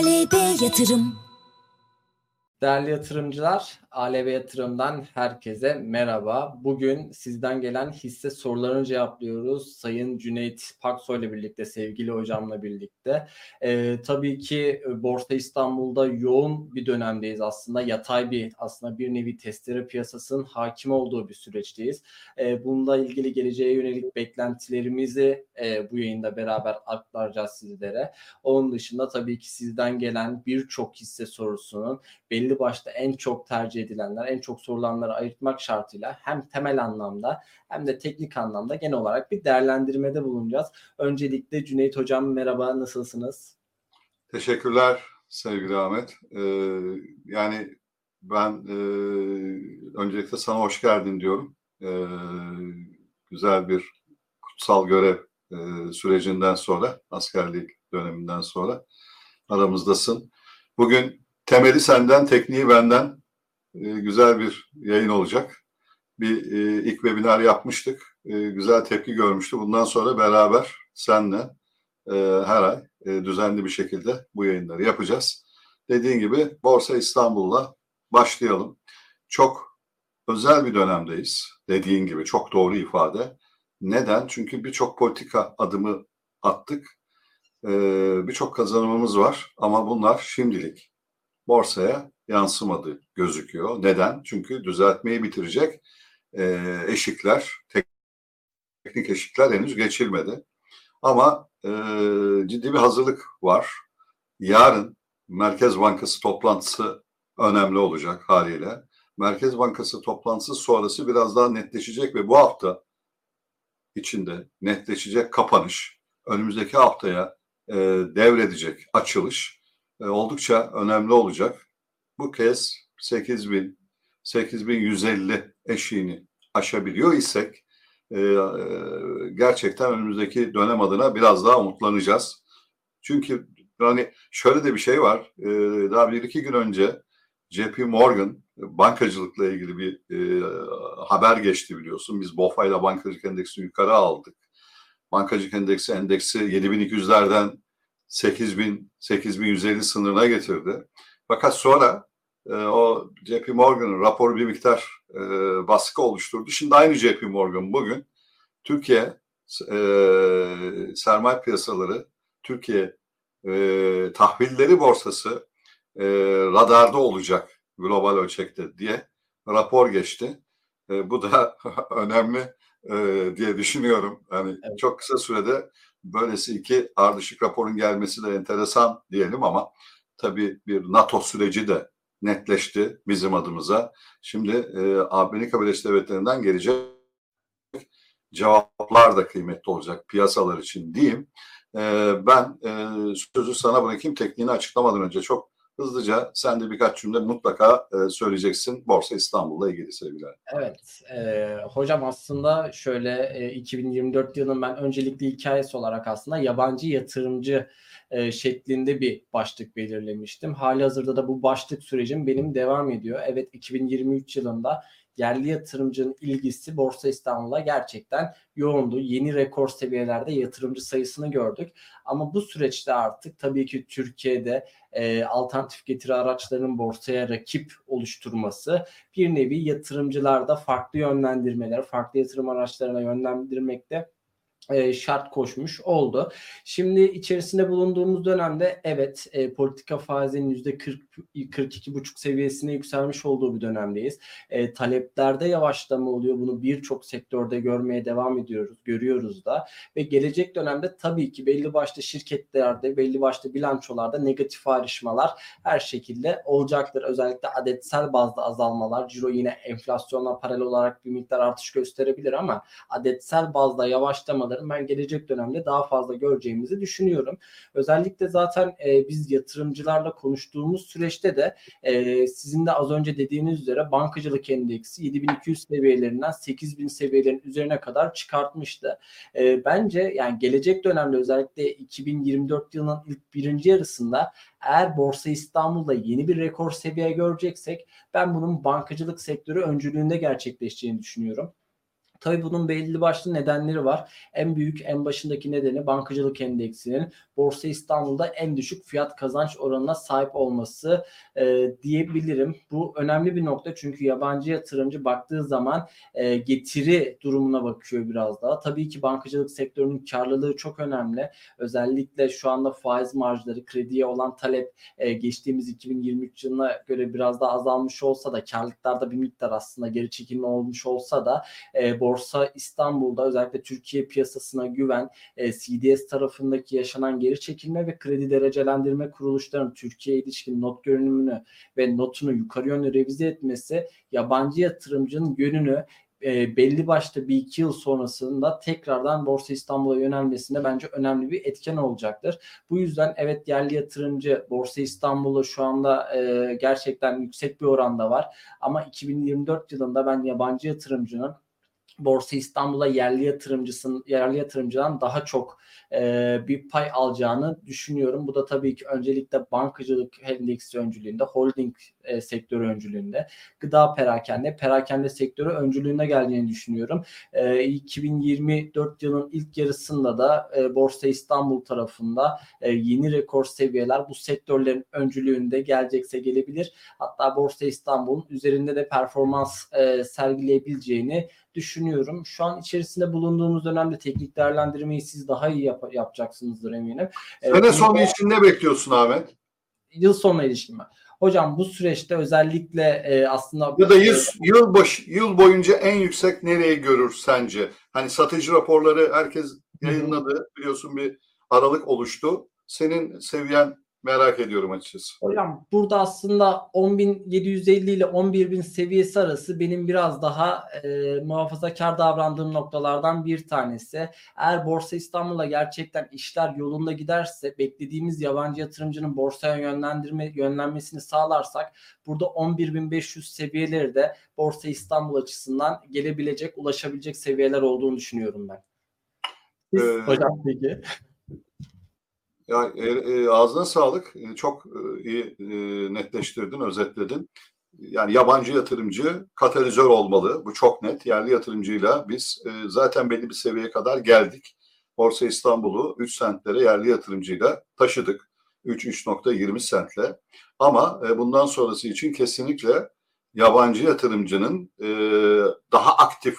Aleve Yatırım. Değerli yatırımcılar, Aleve Yatırım'dan herkese merhaba. Bugün sizden gelen hisse sorularını cevaplıyoruz. Sayın Cüneyt Paksoy ile birlikte, sevgili hocamla birlikte. Tabii ki Borsa İstanbul'da yoğun bir dönemdeyiz aslında. Yatay bir, aslında bir nevi testere piyasasının hakim olduğu bir süreçteyiz. Bununla ilgili geleceğe yönelik beklentilerimizi bu yayında beraber aktaracağız sizlere. Onun dışında tabii ki sizden gelen birçok hisse sorusunun belli başta en çok tercih edilenler, en çok sorulanları ayırtmak şartıyla hem temel anlamda hem de teknik anlamda genel olarak bir değerlendirmede bulunacağız. Öncelikle Cüneyt Hocam merhaba, nasılsınız? Teşekkürler sevgili Ahmet. Yani ben öncelikle sana hoş geldin diyorum. Güzel bir kutsal görev sürecinden sonra, askerlik döneminden sonra aramızdasın. Bugün temeli senden, tekniği benden güzel bir yayın olacak. Bir ilk webinar yapmıştık. Güzel tepki görmüştü. Bundan sonra beraber senle her ay düzenli bir şekilde bu yayınları yapacağız. Dediğin gibi Borsa İstanbul'la başlayalım. Çok özel bir dönemdeyiz. Dediğin gibi çok doğru ifade. Neden? Çünkü birçok politika adımı attık. Birçok kazanımımız var ama bunlar şimdilik borsaya yansımadı gözüküyor. Neden? Çünkü düzeltmeyi bitirecek eşikler, teknik eşikler henüz geçilmedi. Ama ciddi bir hazırlık var. Yarın Merkez Bankası toplantısı önemli olacak haliyle. Merkez Bankası toplantısı sonrası biraz daha netleşecek ve bu hafta içinde netleşecek kapanış, önümüzdeki haftaya devredecek açılış oldukça önemli olacak. Bu kez 8.150 eşiğini aşabiliyor isek gerçekten önümüzdeki dönem adına biraz daha umutlanacağız. Çünkü hani şöyle de bir şey var. Daha bir iki gün önce JP Morgan bankacılıkla ilgili bir haber geçti biliyorsun. Biz Bofa ile bankacılık endeksini yukarı aldık. Bankacılık endeksi 7.200'lerden 8.150 sınırına getirdi. Fakat sonra o JP Morgan'ın raporu bir miktar baskı oluşturdu. Şimdi aynı JP Morgan bugün Türkiye sermaye piyasaları, Türkiye tahvilleri borsası radarda olacak global ölçekte diye rapor geçti. Bu da önemli diye düşünüyorum. Yani evet. Çok kısa sürede böylesi iki ardışık raporun gelmesi de enteresan diyelim ama tabii bir NATO süreci de netleşti bizim adımıza. Şimdi Amerika Birleşik Devletleri'nden gelecek cevaplar da kıymetli olacak piyasalar için diyeyim. Ben sözü sana bırakayım. Tekniğini açıklamadan önce çok hızlıca sen de birkaç cümle mutlaka söyleyeceksin Borsa İstanbul'la ilgili sevgiler. Evet hocam, aslında şöyle 2024 yılının ben öncelikli hikayesi olarak aslında yabancı yatırımcı şeklinde bir başlık belirlemiştim. Halihazırda da bu başlık sürecim benim devam ediyor. Evet, 2023 yılında yerli yatırımcının ilgisi Borsa İstanbul'a gerçekten yoğundu. Yeni rekor seviyelerde yatırımcı sayısını gördük. Ama bu süreçte artık tabii ki Türkiye'de alternatif getiri araçlarının borsaya rakip oluşturması bir nevi yatırımcılarda farklı yönlendirmeler, farklı yatırım araçlarına yönlendirmekte şart koşmuş oldu. Şimdi içerisinde bulunduğumuz dönemde evet politika faizinin %40-42,5 seviyesine yükselmiş olduğu bir dönemdeyiz. Taleplerde yavaşlama oluyor. Bunu birçok sektörde görmeye devam ediyoruz. Görüyoruz da ve gelecek dönemde tabii ki belli başlı şirketlerde, belli başlı bilançolarda negatif ayrışmalar her şekilde olacaktır. Özellikle adetsel bazda azalmalar, ciro yine enflasyonla paralel olarak bir miktar artış gösterebilir ama adetsel bazda yavaşlamalar ben gelecek dönemde daha fazla göreceğimizi düşünüyorum. Özellikle zaten biz yatırımcılarla konuştuğumuz süreçte de sizin de az önce dediğiniz üzere bankacılık endeksi 7.200 seviyelerinden 8.000 seviyelerin üzerine kadar çıkartmıştı. Bence yani gelecek dönemde özellikle 2024 yılının ilk birinci yarısında eğer Borsa İstanbul'da yeni bir rekor seviye göreceksek ben bunun bankacılık sektörü öncülüğünde gerçekleşeceğini düşünüyorum. Tabii bunun belli başlı nedenleri var. En büyük, en başındaki nedeni bankacılık endeksinin Borsa İstanbul'da en düşük fiyat kazanç oranına sahip olması diyebilirim. Bu önemli bir nokta çünkü yabancı yatırımcı baktığı zaman getiri durumuna bakıyor biraz daha. Tabii ki bankacılık sektörünün karlılığı çok önemli. Özellikle şu anda faiz marjları, krediye olan talep geçtiğimiz 2023 yılına göre biraz daha azalmış olsa da karlılıklarda bir miktar aslında geri çekilme olmuş olsa da Borsa İstanbul'da özellikle Türkiye piyasasına güven, CDS tarafındaki yaşanan geri çekilme ve kredi derecelendirme kuruluşlarının Türkiye'ye ilişkin not görünümünü ve notunu yukarı yönlü revize etmesi yabancı yatırımcının yönünü belli başlı bir iki yıl sonrasında tekrardan Borsa İstanbul'a yönelmesinde bence önemli bir etken olacaktır. Bu yüzden evet yerli yatırımcı Borsa İstanbul'da şu anda gerçekten yüksek bir oranda var ama 2024 yılında ben yabancı yatırımcının Borsa İstanbul'a yerli yatırımcıdan daha çok bir pay alacağını düşünüyorum. Bu da tabii ki öncelikle bankacılık endeksi öncülüğünde, holding sektörü öncülüğünde, gıda perakende sektörü öncülüğüne geldiğini düşünüyorum. 2024 yılının ilk yarısında da Borsa İstanbul tarafında yeni rekor seviyeler bu sektörlerin öncülüğünde gelecekse gelebilir. Hatta Borsa İstanbul'un üzerinde de performans sergileyebileceğini düşünüyorum. Şu an içerisinde bulunduğumuz dönemde teknik değerlendirmeyi siz daha iyi yapacaksınızdır eminim. Sene sonu için ne bekliyorsun Ahmet? Yıl sonuna ilişkin mi? Hocam bu süreçte özellikle aslında... Ya da yıl boyunca en yüksek nereye görür sence? Hani satıcı raporları herkes yayınladı. Hı-hı. Biliyorsun bir aralık oluştu. Senin seviyen... Merak ediyorum açıkçası. Hocam burada aslında 10.750 ile 11.000 seviyesi arası benim biraz daha muhafazakar davrandığım noktalardan bir tanesi. Eğer Borsa İstanbul'a gerçekten işler yolunda giderse beklediğimiz yabancı yatırımcının borsaya yönlenmesini sağlarsak burada 11.500 seviyeleri de Borsa İstanbul açısından gelebilecek, ulaşabilecek seviyeler olduğunu düşünüyorum ben. Siz, hocam peki... Ya, ağzına sağlık. Çok iyi netleştirdin, özetledin. Yani yabancı yatırımcı katalizör olmalı. Bu çok net. Yerli yatırımcıyla biz zaten belli bir seviyeye kadar geldik. Borsa İstanbul'u 3 sentlere yerli yatırımcıyla taşıdık. 3.20 sentle. Ama bundan sonrası için kesinlikle yabancı yatırımcının daha aktif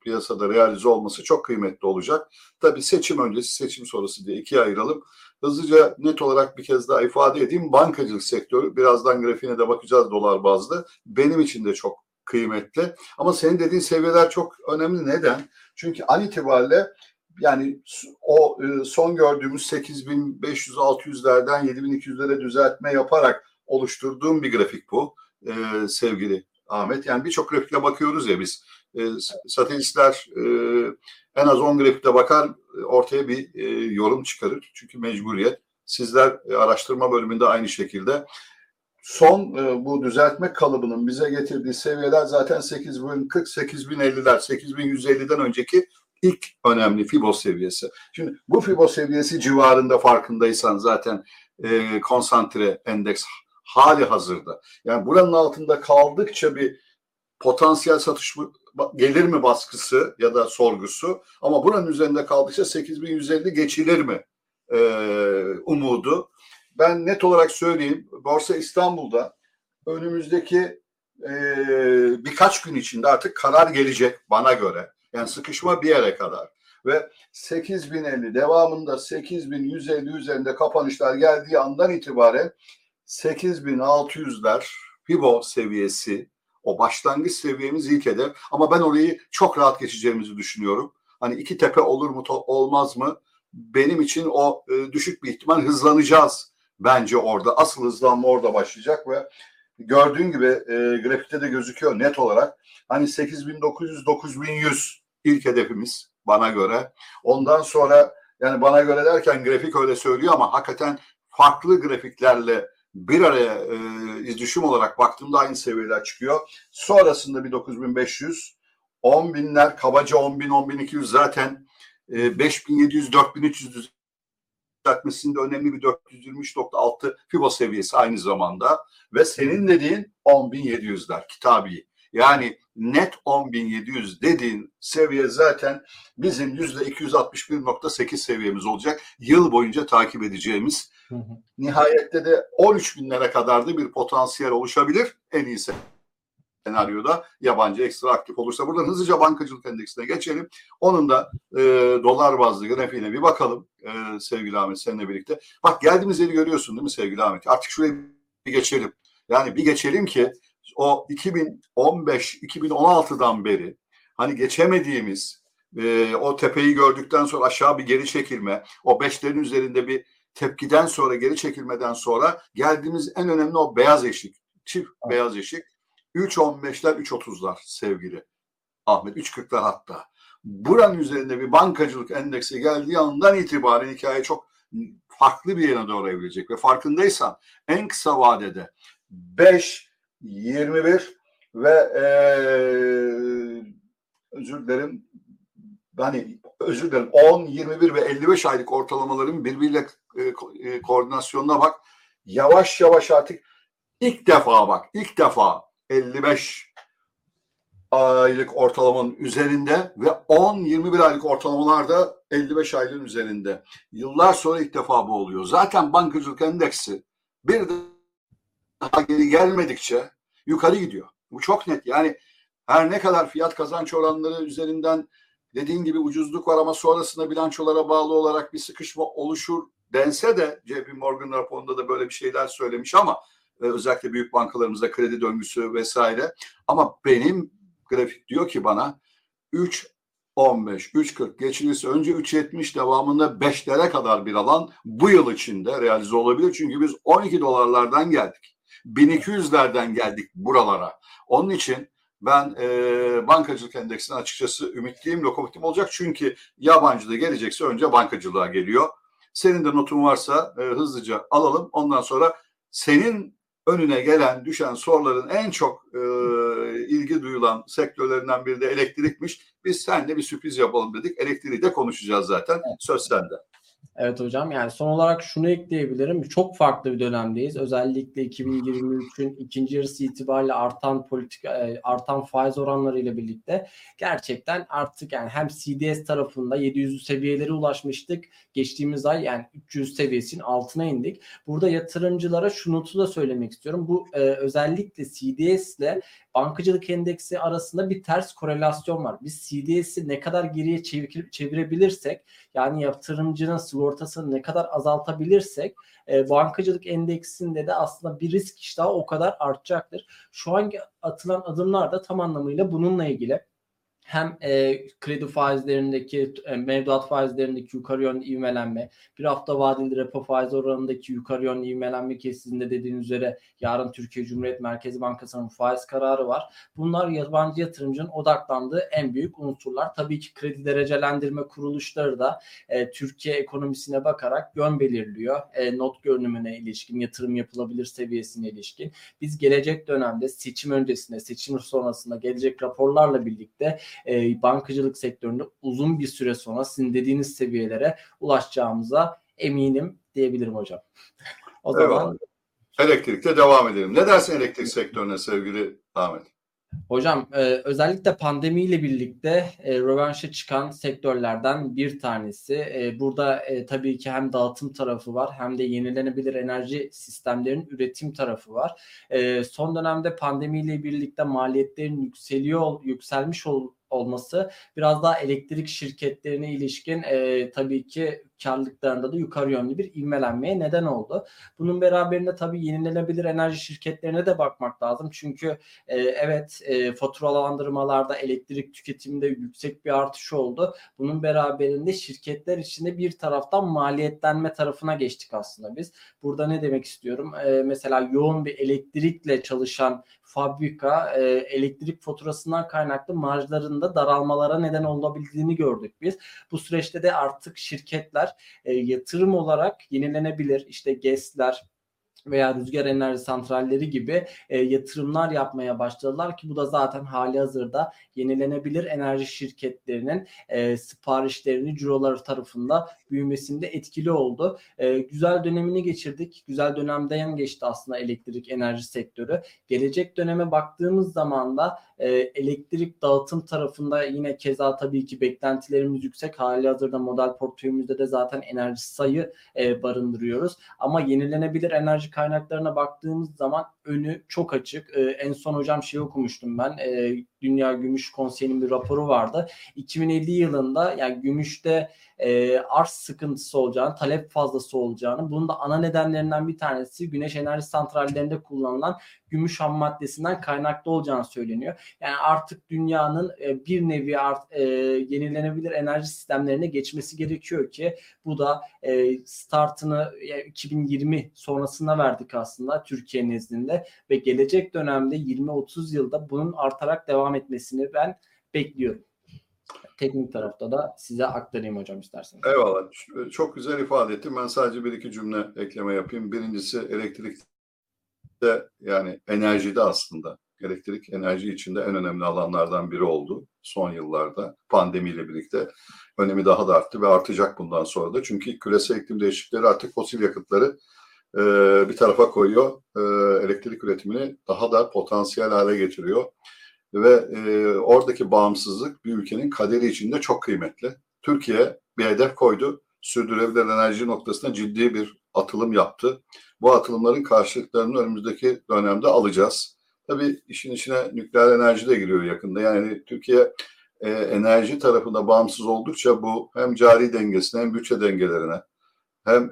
piyasada realize olması çok kıymetli olacak. Tabii seçim öncesi, seçim sonrası diye ikiye ayıralım. Hızlıca net olarak bir kez daha ifade edeyim. Bankacılık sektörü, birazdan grafiğine de bakacağız dolar bazlı. Benim için de çok kıymetli. Ama senin dediğin seviyeler çok önemli. Neden? Çünkü an itibariyle yani o son gördüğümüz 8.500-600'lerden 7.200'lere düzeltme yaparak oluşturduğum bir grafik bu sevgili Ahmet. Yani birçok grafikle bakıyoruz ya biz. Satiristler en az 10 grafikte bakar, ortaya bir yorum çıkarır. Çünkü mecburiyet. Sizler araştırma bölümünde aynı şekilde. Son bu düzeltme kalıbının bize getirdiği seviyeler zaten 8.040, 8.050'ler, 8.150'den önceki ilk önemli Fibo seviyesi. Şimdi bu Fibo seviyesi civarında farkındaysan zaten konsantre endeks hali hazırda. Yani buranın altında kaldıkça bir potansiyel satış gelir mi baskısı ya da sorgusu, ama buranın üzerinde kaldıkça 8.150 geçilir mi umudu. Ben net olarak söyleyeyim, Borsa İstanbul'da önümüzdeki birkaç gün içinde artık karar gelecek bana göre. Yani sıkışma bir yere kadar ve 8.050 devamında 8.150 üzerinde kapanışlar geldiği andan itibaren 8.600'ler Fibo seviyesi, o başlangıç seviyemiz ilk hedef. Ama ben orayı çok rahat geçeceğimizi düşünüyorum. Hani iki tepe olur mu olmaz mı? Benim için o düşük bir ihtimal, hızlanacağız bence orada. Asıl hızlanma orada başlayacak ve gördüğün gibi grafikte de gözüküyor net olarak. Hani 8.900-9.100 ilk hedefimiz bana göre. Ondan sonra yani bana göre derken grafik öyle söylüyor ama hakikaten farklı grafiklerle bir araya düşüm olarak baktığımda aynı seviyeler çıkıyor. Sonrasında bir 9.500, 10.000'ler, kabaca 10.000, 10.200 zaten 5.700, 4.300 düzeltmesinde önemli bir 423.6 Fibo seviyesi aynı zamanda ve senin dediğin 10.700'ler kitabi. Yani net 10.700 dediğin seviye zaten bizim %261.8 seviyemiz olacak. Yıl boyunca takip edeceğimiz. Nihayette de 13.000'lere kadar da bir potansiyel oluşabilir. En iyisi senaryoda yabancı ekstra aktif olursa. Buradan hızlıca bankacılık endeksine geçelim. Onun da dolar bazlı grafiğine bir bakalım sevgili Ahmet, seninle birlikte. Bak, geldiğimiz yeri görüyorsun değil mi sevgili Ahmet? Artık şuraya bir geçelim. Yani bir geçelim ki o 2015-2016'dan beri hani geçemediğimiz o tepeyi gördükten sonra aşağı bir geri çekilme, o 5'lerin üzerinde bir tepkiden sonra, geri çekilmeden sonra geldiğimiz en önemli o beyaz eşik, çift beyaz eşik. 3.15'ler, 3.30'lar sevgili Ahmet, 3.40'lar hatta. Buranın üzerinde bir bankacılık endeksi geldiği andan itibaren hikaye çok farklı bir yere doğru evrilecek ve farkındaysan en kısa vadede 5.21 ve özür dilerim 10, 21 ve 55 aylık ortalamaların birbiriyle koordinasyonuna bak. Yavaş yavaş artık ilk defa 55 aylık ortalamanın üzerinde ve 10-21 aylık ortalamalarda 55 aylığın üzerinde. Yıllar sonra ilk defa bu oluyor. Zaten bankacılık endeksi bir daha geri gelmedikçe yukarı gidiyor. Bu çok net. Yani her ne kadar fiyat kazanç oranları üzerinden dediğin gibi ucuzluk var ama sonrasında bilançolara bağlı olarak bir sıkışma oluşur dense de JP Morgan raporunda da böyle bir şeyler söylemiş ama özellikle büyük bankalarımızda kredi döngüsü vesaire. Ama benim grafik diyor ki bana 3.15, 3.40 geçilirse önce 3.70 devamında 5'lere kadar bir alan bu yıl içinde realize olabilir. Çünkü biz 12 dolarlardan geldik. 1200'lerden geldik buralara. Onun için ben bankacılık endeksine açıkçası ümitliyim, lokomotif olacak. Çünkü yabancı da gelecekse önce bankacılığa geliyor. Senin de notun varsa hızlıca alalım. Ondan sonra senin önüne gelen, düşen soruların en çok ilgi duyulan sektörlerinden biri de elektrikmiş. Biz seninle bir sürpriz yapalım dedik. Elektriği de konuşacağız zaten. Evet. Söz sende. Evet hocam, yani son olarak şunu ekleyebilirim. Çok farklı bir dönemdeyiz. Özellikle 2023'ün ikinci yarısı itibariyle artan faiz oranları ile birlikte gerçekten artık yani hem CDS tarafında 700'lü seviyelere ulaşmıştık. Geçtiğimiz ay yani 300 seviyesinin altına indik. Burada yatırımcılara şu notu da söylemek istiyorum. Bu özellikle CDS ile bankacılık endeksi arasında bir ters korelasyon var. Biz CDS'i ne kadar geriye çevirebilirsek, yani yatırımcının sigortasını ne kadar azaltabilirsek bankacılık endeksinde de aslında bir risk iştahı o kadar artacaktır. Şu anki atılan adımlar da tam anlamıyla bununla ilgili. Hem kredi faizlerindeki, mevduat faizlerindeki yukarı yönlü ivmelenme, bir hafta vadeli repo faiz oranındaki yukarı yönlü ivmelenme, kesinlikle dediğiniz üzere yarın Türkiye Cumhuriyet Merkezi Bankası'nın faiz kararı var. Bunlar yabancı yatırımcının odaklandığı en büyük unsurlar. Tabii ki kredi derecelendirme kuruluşları da Türkiye ekonomisine bakarak yön belirliyor. Not görünümüne ilişkin, yatırım yapılabilir seviyesine ilişkin. Biz gelecek dönemde seçim öncesinde, seçim sonrasında gelecek raporlarla birlikte bankacılık sektöründe uzun bir süre sonra sizin dediğiniz seviyelere ulaşacağımıza eminim diyebilirim hocam. O zaman elektrikte devam edelim. Ne dersin elektrik sektörüne sevgili Ahmet? Hocam özellikle pandemiyle birlikte rövanşa çıkan sektörlerden bir tanesi. Burada tabii ki hem dağıtım tarafı var hem de yenilenebilir enerji sistemlerinin üretim tarafı var. Son dönemde pandemiyle birlikte maliyetlerin yükselmiş olması biraz daha elektrik şirketlerine ilişkin tabii ki karlılıklarında da yukarı yönlü bir ivmelenmeye neden oldu. Bunun beraberinde tabii yenilenebilir enerji şirketlerine de bakmak lazım. Çünkü faturalandırmalarda, elektrik tüketiminde yüksek bir artış oldu. Bunun beraberinde şirketler içinde bir taraftan maliyetlenme tarafına geçtik aslında biz. Burada ne demek istiyorum? Mesela yoğun bir elektrikle çalışan fabrika elektrik faturasından kaynaklı marjlarında daralmalara neden olabildiğini gördük biz. Bu süreçte de artık şirketler yatırım olarak yenilenebilir, işte GES'ler, veya rüzgar enerji santralleri gibi yatırımlar yapmaya başladılar ki bu da zaten hali hazırda yenilenebilir enerji şirketlerinin siparişlerini ciroları tarafında büyümesinde etkili oldu. Güzel dönemini geçirdik. Güzel dönemden geçti aslında elektrik enerji sektörü. Gelecek döneme baktığımız zaman da elektrik dağıtım tarafında yine keza tabii ki beklentilerimiz yüksek. Hali hazırda model portföyümüzde de zaten Enerjisa'yı barındırıyoruz. Ama yenilenebilir enerji kaynaklarına baktığımız zaman önü çok açık. En son hocam okumuştum ben. Dünya Gümüş Konseyi'nin bir raporu vardı. 2050 yılında yani gümüşte arz sıkıntısı olacağını, talep fazlası olacağını, bunun da ana nedenlerinden bir tanesi güneş enerji santrallerinde kullanılan gümüş ham maddesinden kaynaklı olacağını söyleniyor. Yani artık dünyanın bir nevi yenilenebilir enerji sistemlerine geçmesi gerekiyor ki bu da startını 2020 sonrasına verdik aslında Türkiye nezdinde ve gelecek dönemde 20-30 yılda bunun artarak devam etmesini ben bekliyorum. Teknik tarafta da size aktarayım hocam isterseniz. Eyvallah. Çok güzel ifade ettim. Ben sadece bir iki cümle ekleme yapayım. Birincisi elektrikte yani enerjide aslında. Elektrik enerji içinde en önemli alanlardan biri oldu son yıllarda. Pandemiyle birlikte önemi daha da arttı ve artacak bundan sonra da. Çünkü küresel iklim değişiklikleri artık fosil yakıtları bir tarafa koyuyor. Elektrik üretimini daha da potansiyel hale getiriyor. Ve oradaki bağımsızlık bir ülkenin kaderi içinde çok kıymetli. Türkiye bir hedef koydu. Sürdürülebilir enerji noktasına ciddi bir atılım yaptı. Bu atılımların karşılıklarını önümüzdeki dönemde alacağız. Tabii işin içine nükleer enerji de giriyor yakında. Yani Türkiye enerji tarafında bağımsız oldukça bu hem cari dengesine hem bütçe dengelerine hem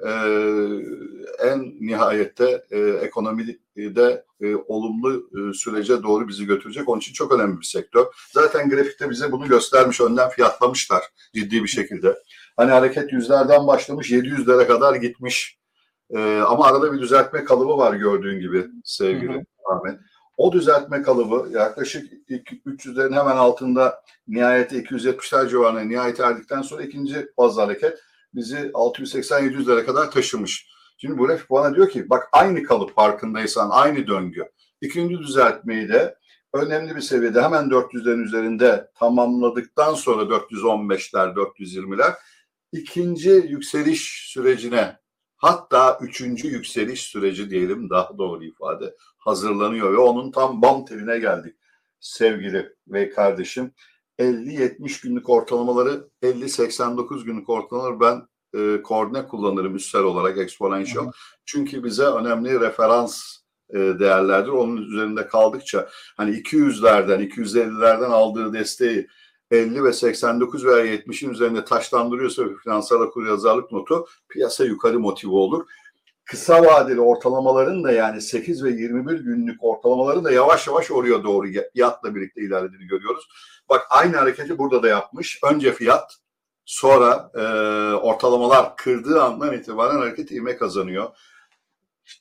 en nihayette ekonomide olumlu sürece doğru bizi götürecek. Onun için çok önemli bir sektör. Zaten grafikte bize bunu göstermiş, önden fiyatlamışlar ciddi bir şekilde. Hani hareket yüzlerden başlamış, 700'lere kadar gitmiş. Ama arada bir düzeltme kalıbı var gördüğün gibi sevgili Ahmet. O düzeltme kalıbı yaklaşık 300'lerin hemen altında nihayete 270'ler civarına nihayete erdikten sonra ikinci fazla hareket bizi 680-700'lere kadar taşımış. Şimdi bu grafik bana diyor ki bak aynı kalıp farkındaysan aynı döngü. İkinci düzeltmeyi de önemli bir seviyede hemen 400'lerin üzerinde tamamladıktan sonra 415'ler, 420'ler ikinci yükseliş sürecine hatta üçüncü yükseliş süreci diyelim daha doğru ifade hazırlanıyor ve onun tam bam teline geldik sevgili ve kardeşim. 50-70 günlük ortalamaları 50-89 günlük ortalamaları ben koordine kullanırım üstsel olarak eksponansiyel. Çünkü bize önemli referans değerlerdir. Onun üzerinde kaldıkça hani 200'lerden 250'lerden aldığı desteği 50 ve 89 veya 70'in üzerinde taşlandırıyorsa finansal okuryazarlık notu piyasa yukarı motive olur. Kısa vadeli ortalamaların da yani 8 ve 21 günlük ortalamaların da yavaş yavaş oraya doğru fiyatla birlikte ilerlediğini görüyoruz. Bak aynı hareketi burada da yapmış. Önce fiyat, sonra ortalamalar kırdığı andan itibaren hareket ivme kazanıyor.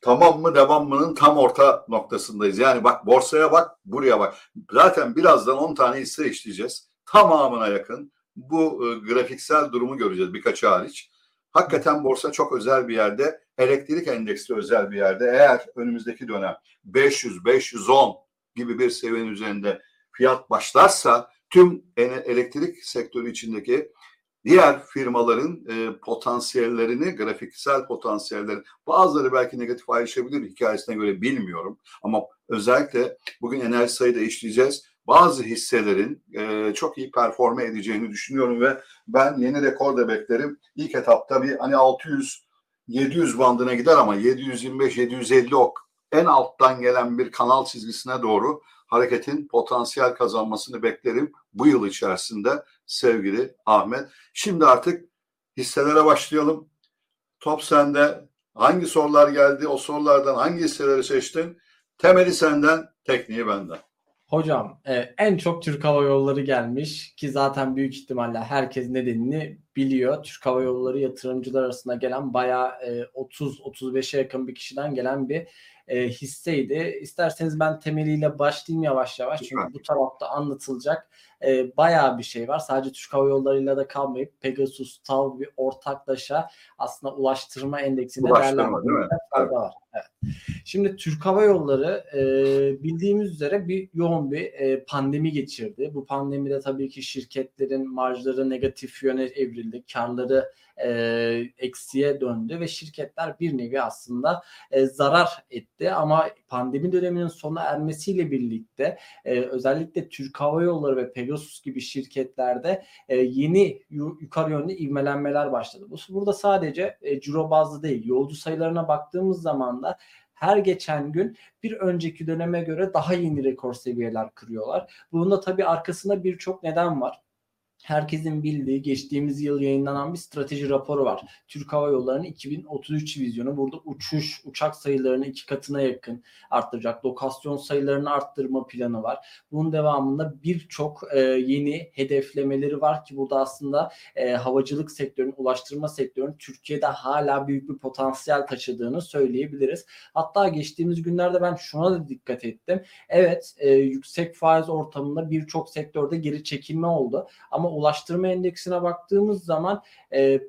Tamam mı devam mı'nın tam orta noktasındayız. Yani bak borsaya bak, buraya bak. Zaten birazdan 10 tane hisse işleyeceğiz. Tamamına yakın bu grafiksel durumu göreceğiz birkaç hariç. Hakikaten borsa çok özel bir yerde, elektrik endeksi özel bir yerde. Eğer önümüzdeki dönem 500-510 gibi bir seviyenin üzerinde fiyat başlarsa tüm elektrik sektörü içindeki diğer firmaların potansiyellerini, grafiksel potansiyelleri, bazıları belki negatif ayrışabilir hikayesine göre bilmiyorum. Ama özellikle bugün Enerjisa'yı da işleyeceğiz. Bazı hisselerin çok iyi performe edeceğini düşünüyorum ve ben yeni rekor da beklerim. İlk etapta bir hani 600-700 bandına gider ama 725-750 en alttan gelen bir kanal çizgisine doğru hareketin potansiyel kazanmasını beklerim bu yıl içerisinde sevgili Ahmet. Şimdi artık hisselere başlayalım. Top sende. Hangi sorular geldi? O sorulardan hangi hisseleri seçtin? Temeli senden, tekniği benden. Hocam en çok Türk Hava Yolları gelmiş ki zaten büyük ihtimalle herkes nedenini biliyor. Türk Hava Yolları yatırımcılar arasında gelen bayağı 30-35'e yakın bir kişiden gelen bir hisseydi. İsterseniz ben temeliyle başlayayım yavaş yavaş. Çünkü bu tarafta anlatılacak bayağı bir şey var. Sadece Türk Hava Yolları'yla da kalmayıp Pegasus, TAV bir ortaklaşa aslında ulaştırma endeksinde değerlendirme var. Evet. Şimdi Türk Hava Yolları bildiğimiz üzere yoğun bir pandemi geçirdi. Bu pandemide tabii ki şirketlerin marjları negatif yöne evrildi, karları eksiye döndü ve şirketler bir nevi aslında zarar etti. Ama pandemi döneminin sona ermesiyle birlikte özellikle Türk Hava Yolları ve Pegasus gibi şirketlerde yeni yukarı yönlü ivmelenmeler başladı. Burada sadece ciro bazlı değil, yolcu sayılarına baktığımız zaman da her geçen gün bir önceki döneme göre daha yeni rekor seviyeler kırıyorlar. Bunun da tabii arkasında birçok neden var. Herkesin bildiği geçtiğimiz yıl yayınlanan bir strateji raporu var. Türk Hava Yolları'nın 2033 vizyonu. Burada uçak sayılarını 2 katına yakın arttıracak. Lokasyon sayılarını arttırma planı var. Bunun devamında birçok yeni hedeflemeleri var ki burada aslında havacılık sektörünün, ulaştırma sektörünün Türkiye'de hala büyük bir potansiyel taşıdığını söyleyebiliriz. Hatta geçtiğimiz günlerde ben şuna da dikkat ettim. Evet, yüksek faiz ortamında birçok sektörde geri çekilme oldu. Ama ulaştırma endeksine baktığımız zaman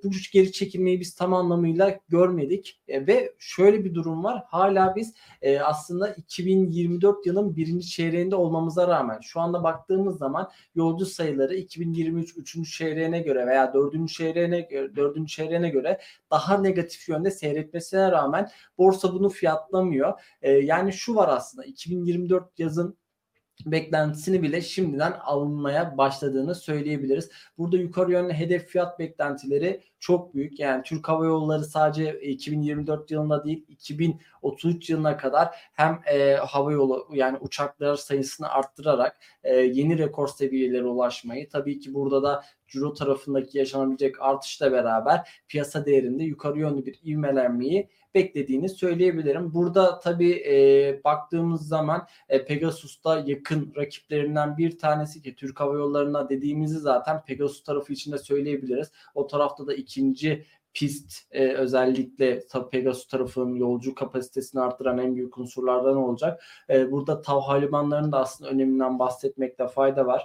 bu geri çekilmeyi biz tam anlamıyla görmedik ve şöyle bir durum var. Hala biz aslında 2024 yılının birinci çeyreğinde olmamıza rağmen şu anda baktığımız zaman yolcu sayıları 2023 üçüncü çeyreğine göre veya dördüncü çeyreğine göre daha negatif yönde seyretmesine rağmen borsa bunu fiyatlamıyor. Yani şu var, aslında 2024 yazın beklentisini bile şimdiden alınmaya başladığını söyleyebiliriz. Burada yukarı yönlü hedef fiyat beklentileri çok büyük. Yani Türk Hava Yolları sadece 2024 yılında değil 2033 yılına kadar hem havayolu yani uçaklar sayısını arttırarak yeni rekor seviyelere ulaşmayı, tabii ki burada da ciro tarafındaki yaşanabilecek artışla beraber piyasa değerinde yukarı yönlü bir ivmelenmeyi beklediğini söyleyebilirim. Burada tabii baktığımız zaman Pegasus'ta yakın rakiplerinden bir tanesi ki Türk Hava Yolları'na dediğimizi zaten Pegasus tarafı için de söyleyebiliriz. O tarafta da ikinci pist özellikle Pegasus tarafının yolcu kapasitesini artıran en büyük unsurlardan olacak. Burada TAV havalimanlarının da aslında öneminden bahsetmekte fayda var.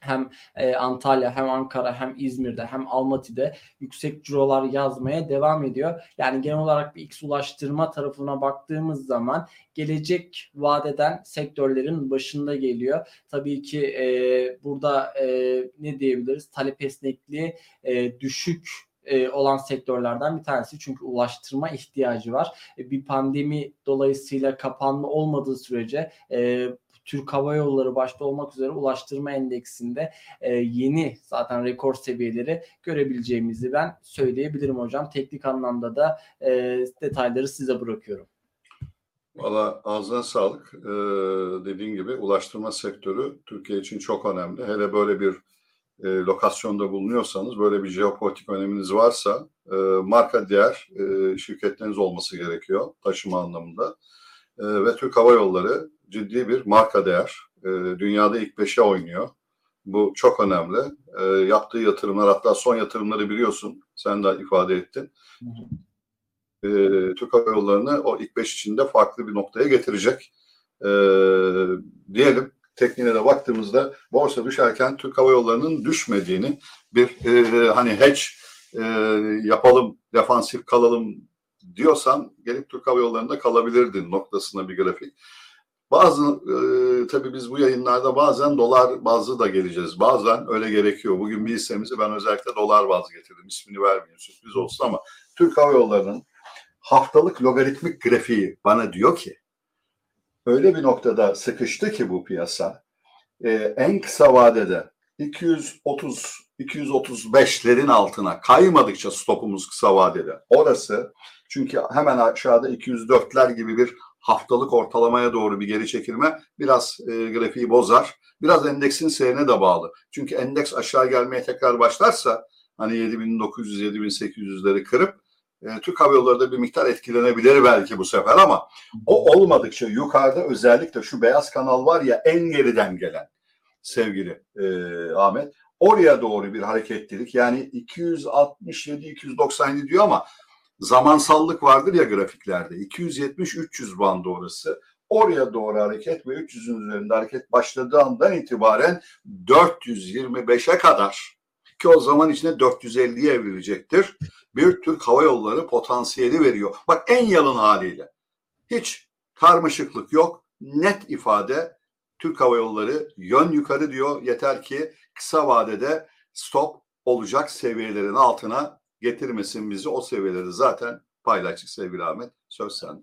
Hem Antalya, hem Ankara, hem İzmir'de, hem Almatı'da yüksek cirolar yazmaya devam ediyor. Yani genel olarak bir X ulaştırma tarafına baktığımız zaman gelecek vadeden sektörlerin başında geliyor. Tabii ki burada ne diyebiliriz? Talep esnekliği düşük olan sektörlerden bir tanesi. Çünkü ulaştırma ihtiyacı var. Bir pandemi dolayısıyla kapanma olmadığı sürece Türk Hava Yolları başta olmak üzere ulaştırma endeksinde yeni zaten rekor seviyeleri görebileceğimizi ben söyleyebilirim hocam. Teknik anlamda da detayları size bırakıyorum. Valla ağzına sağlık. Dediğin gibi ulaştırma sektörü Türkiye için çok önemli. Hele böyle bir lokasyonda bulunuyorsanız, böyle bir jeopolitik öneminiz varsa marka değer şirketleriniz olması gerekiyor taşıma anlamında. Ve Türk Hava Yolları ciddi bir marka değer. Dünyada ilk 5'e oynuyor. Bu çok önemli. Yaptığı yatırımlar, hatta son yatırımları biliyorsun. Sen de ifade ettin. Türk Hava Yolları'nı o ilk 5 içinde farklı bir noktaya getirecek. Diyelim tekniğine de baktığımızda borsa düşerken Türk Hava Yolları'nın düşmediğini, bir hani hedge yapalım, defansif kalalım diyorsan gelip Türk Hava Yolları'nda kalabilirdin noktasında bir grafik. Tabii biz bu yayınlarda bazen dolar bazlı da geleceğiz. Bazen öyle gerekiyor. Bugün bir hissemizi ben özellikle dolar bazlı getirdim. İsmini vermeyeyim, sürpriz olsun, ama Türk Hava Yolları'nın haftalık logaritmik grafiği bana diyor ki öyle bir noktada sıkıştı ki bu piyasa en kısa vadede 230-235'lerin altına kaymadıkça stopumuz kısa vadede. Orası çünkü hemen aşağıda 204'ler gibi bir haftalık ortalamaya doğru bir geri çekilme biraz grafiği bozar. Biraz endeksin seyrine de bağlı. Çünkü endeks aşağı gelmeye tekrar başlarsa hani 7.900-7.800'leri kırıp Türk Hava Yolları da bir miktar etkilenebilir belki bu sefer, ama o olmadıkça yukarıda özellikle şu beyaz kanal var ya, en geriden gelen sevgili Ahmet, oraya doğru bir hareketlilik, yani 267-297 diyor ama zamansallık vardır ya grafiklerde. 270-300 bandı orası. Oraya doğru hareket ve 300'ün üzerinde hareket başladığı andan itibaren 425'e kadar, ki o zaman içinde 450'ye evrilecektir, bir Türk Hava Yolları potansiyeli veriyor. Bak en yalın haliyle. Hiç karmaşıklık yok. Net ifade, Türk Hava Yolları yön yukarı diyor. Yeter ki kısa vadede stop olacak seviyelerin altına getirmesin bizi. O seviyeleri zaten paylaştık sevgili Ahmet. Söz sende.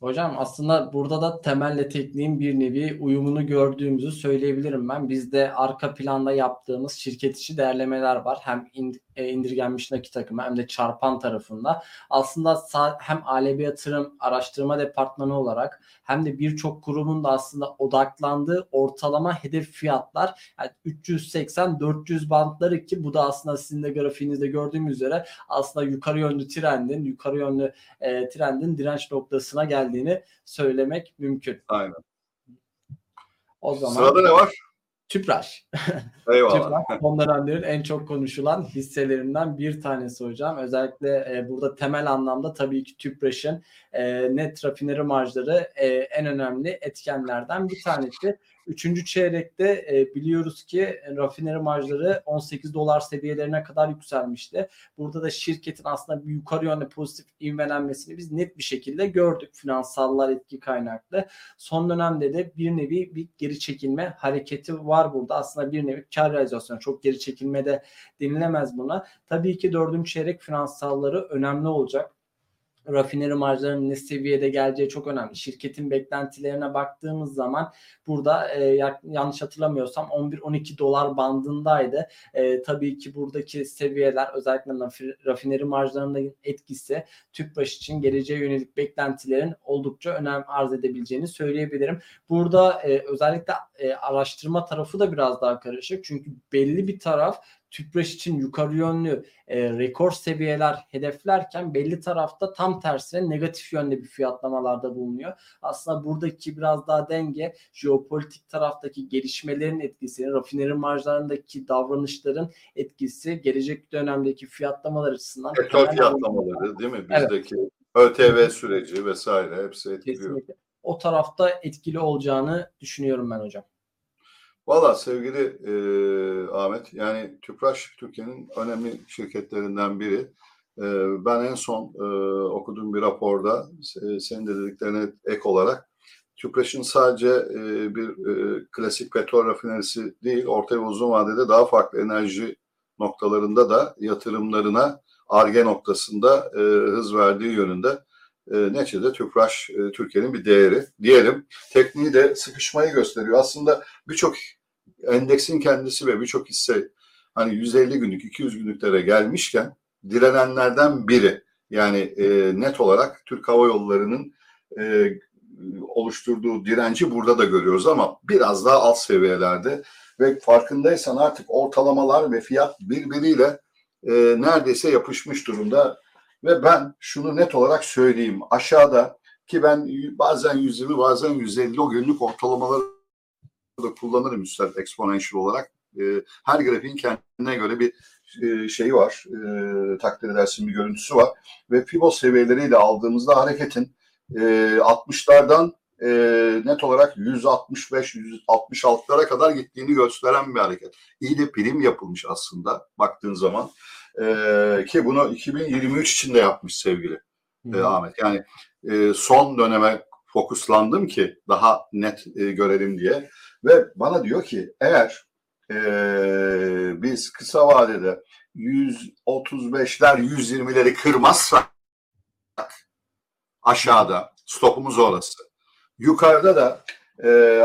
Hocam aslında burada da temelle tekniğin bir nevi uyumunu gördüğümüzü söyleyebilirim ben. Bizde arka planda yaptığımız şirket içi değerlemeler var. Hem indirgenmiş nakit akımı hem de çarpan tarafında. Aslında hem Aleve Yatırım Araştırma Departmanı olarak hem de birçok kurumun da aslında odaklandığı ortalama hedef fiyatlar yani 380-400 bantları, ki bu da aslında sizin de grafiğinizde gördüğümüz üzere aslında yukarı yönlü trendin direnç noktasına geldiğini söylemek mümkün. Aynen. O zaman sırada ne var? Tüpraş. Eyvallah. Tüpraş son dönemlerin en çok konuşulan hisselerinden bir tanesi hocam. Özellikle burada temel anlamda tabii ki Tüpraş'ın net rafineri marjları en önemli etkenlerden bir tanesi. Üçüncü çeyrekte biliyoruz ki rafineri marjları 18 dolar seviyelerine kadar yükselmişti. Burada da şirketin aslında bir yukarı yönlü pozitif ivmelenmesini biz net bir şekilde gördük, finansallar etki kaynaklı. Son dönemde de bir nevi bir geri çekilme hareketi var burada. Aslında bir nevi kar realizasyonu, çok geri çekilme de denilemez buna. Tabii ki dördüncü çeyrek finansalları önemli olacak. Rafineri marjlarının ne seviyede geleceği çok önemli. Şirketin beklentilerine baktığımız zaman burada yanlış hatırlamıyorsam 11-12 dolar bandındaydı. Tabii ki buradaki seviyeler, özellikle rafineri marjlarının etkisi Tüpraş için geleceğe yönelik beklentilerin oldukça önem arz edebileceğini söyleyebilirim. Burada özellikle araştırma tarafı da biraz daha karışık. Çünkü belli bir taraf Tüpraş için yukarı yönlü rekor seviyeler hedeflerken belli tarafta tam tersine negatif yönde bir fiyatlamalarda bulunuyor. Aslında buradaki biraz daha denge, jeopolitik taraftaki gelişmelerin etkisi, rafineri marjlarındaki davranışların etkisi, gelecek dönemdeki fiyatlamalar açısından. Petrol fiyatlamaları değil mi? Bizdeki evet. ÖTV süreci vesaire hepsi etkiliyor. Kesinlikle. O tarafta etkili olacağını düşünüyorum ben hocam. Valla sevgili Ahmet, yani Tüpraş Türkiye'nin önemli şirketlerinden biri. Ben en son okuduğum bir raporda senin de dediklerine ek olarak Tüpraş'ın sadece bir klasik petrol rafinerisi değil, orta ve uzun vadede daha farklı enerji noktalarında da yatırımlarına Ar-Ge noktasında hız verdiği yönünde. Neticede Tüpraş Türkiye'nin bir değeri diyelim. Tekniği de sıkışmayı gösteriyor. Aslında birçok endeksin kendisi ve birçok hisse hani 150 günlük 200 günlüklere gelmişken direnenlerden biri. Yani net olarak Türk Hava Yolları'nın oluşturduğu direnci burada da görüyoruz ama biraz daha alt seviyelerde ve farkındaysan artık ortalamalar ve fiyat birbiriyle neredeyse yapışmış durumda. Ve ben şunu net olarak söyleyeyim, aşağıda ki ben bazen 120 bazen 150 o günlük ortalamaları da kullanırım üstelik eksponansiyel olarak. Her grafiğin kendine göre bir şeyi var, takdir edersin bir görüntüsü var. Ve Fibo seviyeleriyle aldığımızda hareketin 60'lardan net olarak 165-166'lara kadar gittiğini gösteren bir hareket. İyi de prim yapılmış aslında baktığın zaman. Ki bunu 2023 için de yapmış sevgili Ahmet. Yani son döneme fokuslandım ki daha net görelim diye. Ve bana diyor ki eğer biz kısa vadede 135'ler 120'leri kırmazsak aşağıda stopumuz orası. Yukarıda da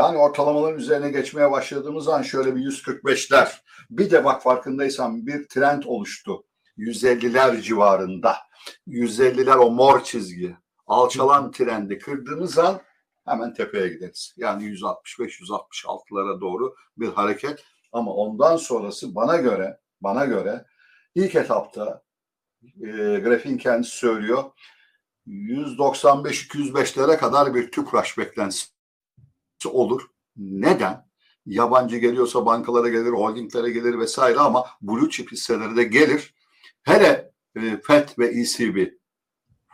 hani ortalamaların üzerine geçmeye başladığımız an şöyle bir 145'ler, bir de bak farkındaysan bir trend oluştu 150'ler civarında. 150'ler o mor çizgi, alçalan trendi kırdığımız an hemen tepeye gideriz. Yani 165-166'lara doğru bir hareket ama ondan sonrası bana göre ilk etapta grafiğin kendisi söylüyor 195-205'lere kadar bir Tüpraş beklentisi olur. Neden? Yabancı geliyorsa bankalara gelir, holdinglere gelir vesaire ama blue chip hisseleri de gelir. Hele FED ve ECB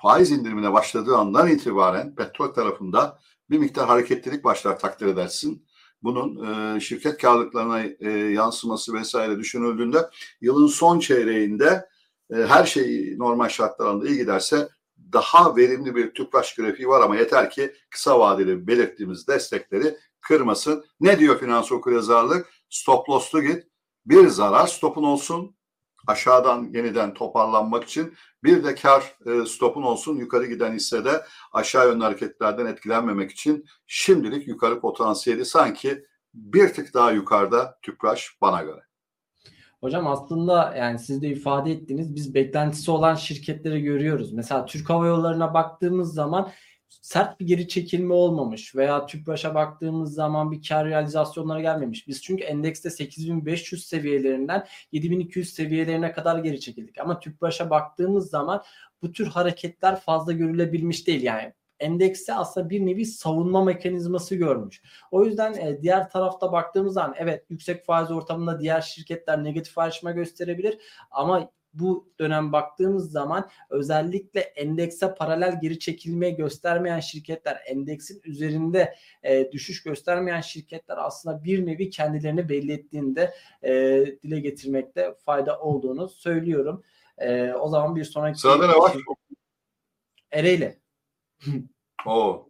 faiz indirimine başladığı andan itibaren petrol tarafında bir miktar hareketlilik başlar takdir edersin. Bunun şirket karlılıklarına yansıması vesaire düşünüldüğünde yılın son çeyreğinde her şey normal şartlarında iyi giderse daha verimli bir Tüpraş grafiği var ama yeter ki kısa vadeli belirttiğimiz destekleri kırmasın. Ne diyor finans okuryazarlık? Stop loss'lu git. Bir zarar stopun olsun. Aşağıdan yeniden toparlanmak için bir de kar stopun olsun, yukarı giden hissede aşağı yönlü hareketlerden etkilenmemek için şimdilik yukarı potansiyeli sanki bir tık daha yukarıda Tüpraş bana göre. Hocam aslında yani siz de ifade ettiniz, biz beklentisi olan şirketleri görüyoruz. Mesela Türk Hava Yolları'na baktığımız zaman sert bir geri çekilme olmamış veya Tüpraş'a baktığımız zaman bir kar realizasyonları gelmemiş. Biz çünkü endekste 8500 seviyelerinden 7200 seviyelerine kadar geri çekildik. Ama Tüpraş'a baktığımız zaman bu tür hareketler fazla görülebilmiş değil yani. Endekse aslında bir nevi savunma mekanizması görmüş. O yüzden diğer tarafta baktığımız zaman evet yüksek faiz ortamında diğer şirketler negatif ayrışma gösterebilir ama bu dönem baktığımız zaman özellikle endekse paralel geri çekilme göstermeyen şirketler, endeksin üzerinde düşüş göstermeyen şirketler aslında bir nevi kendilerini belli ettiğinde dile getirmekte fayda olduğunu söylüyorum. O zaman bir sonraki... Sırada ne var? Ereğli. Oo.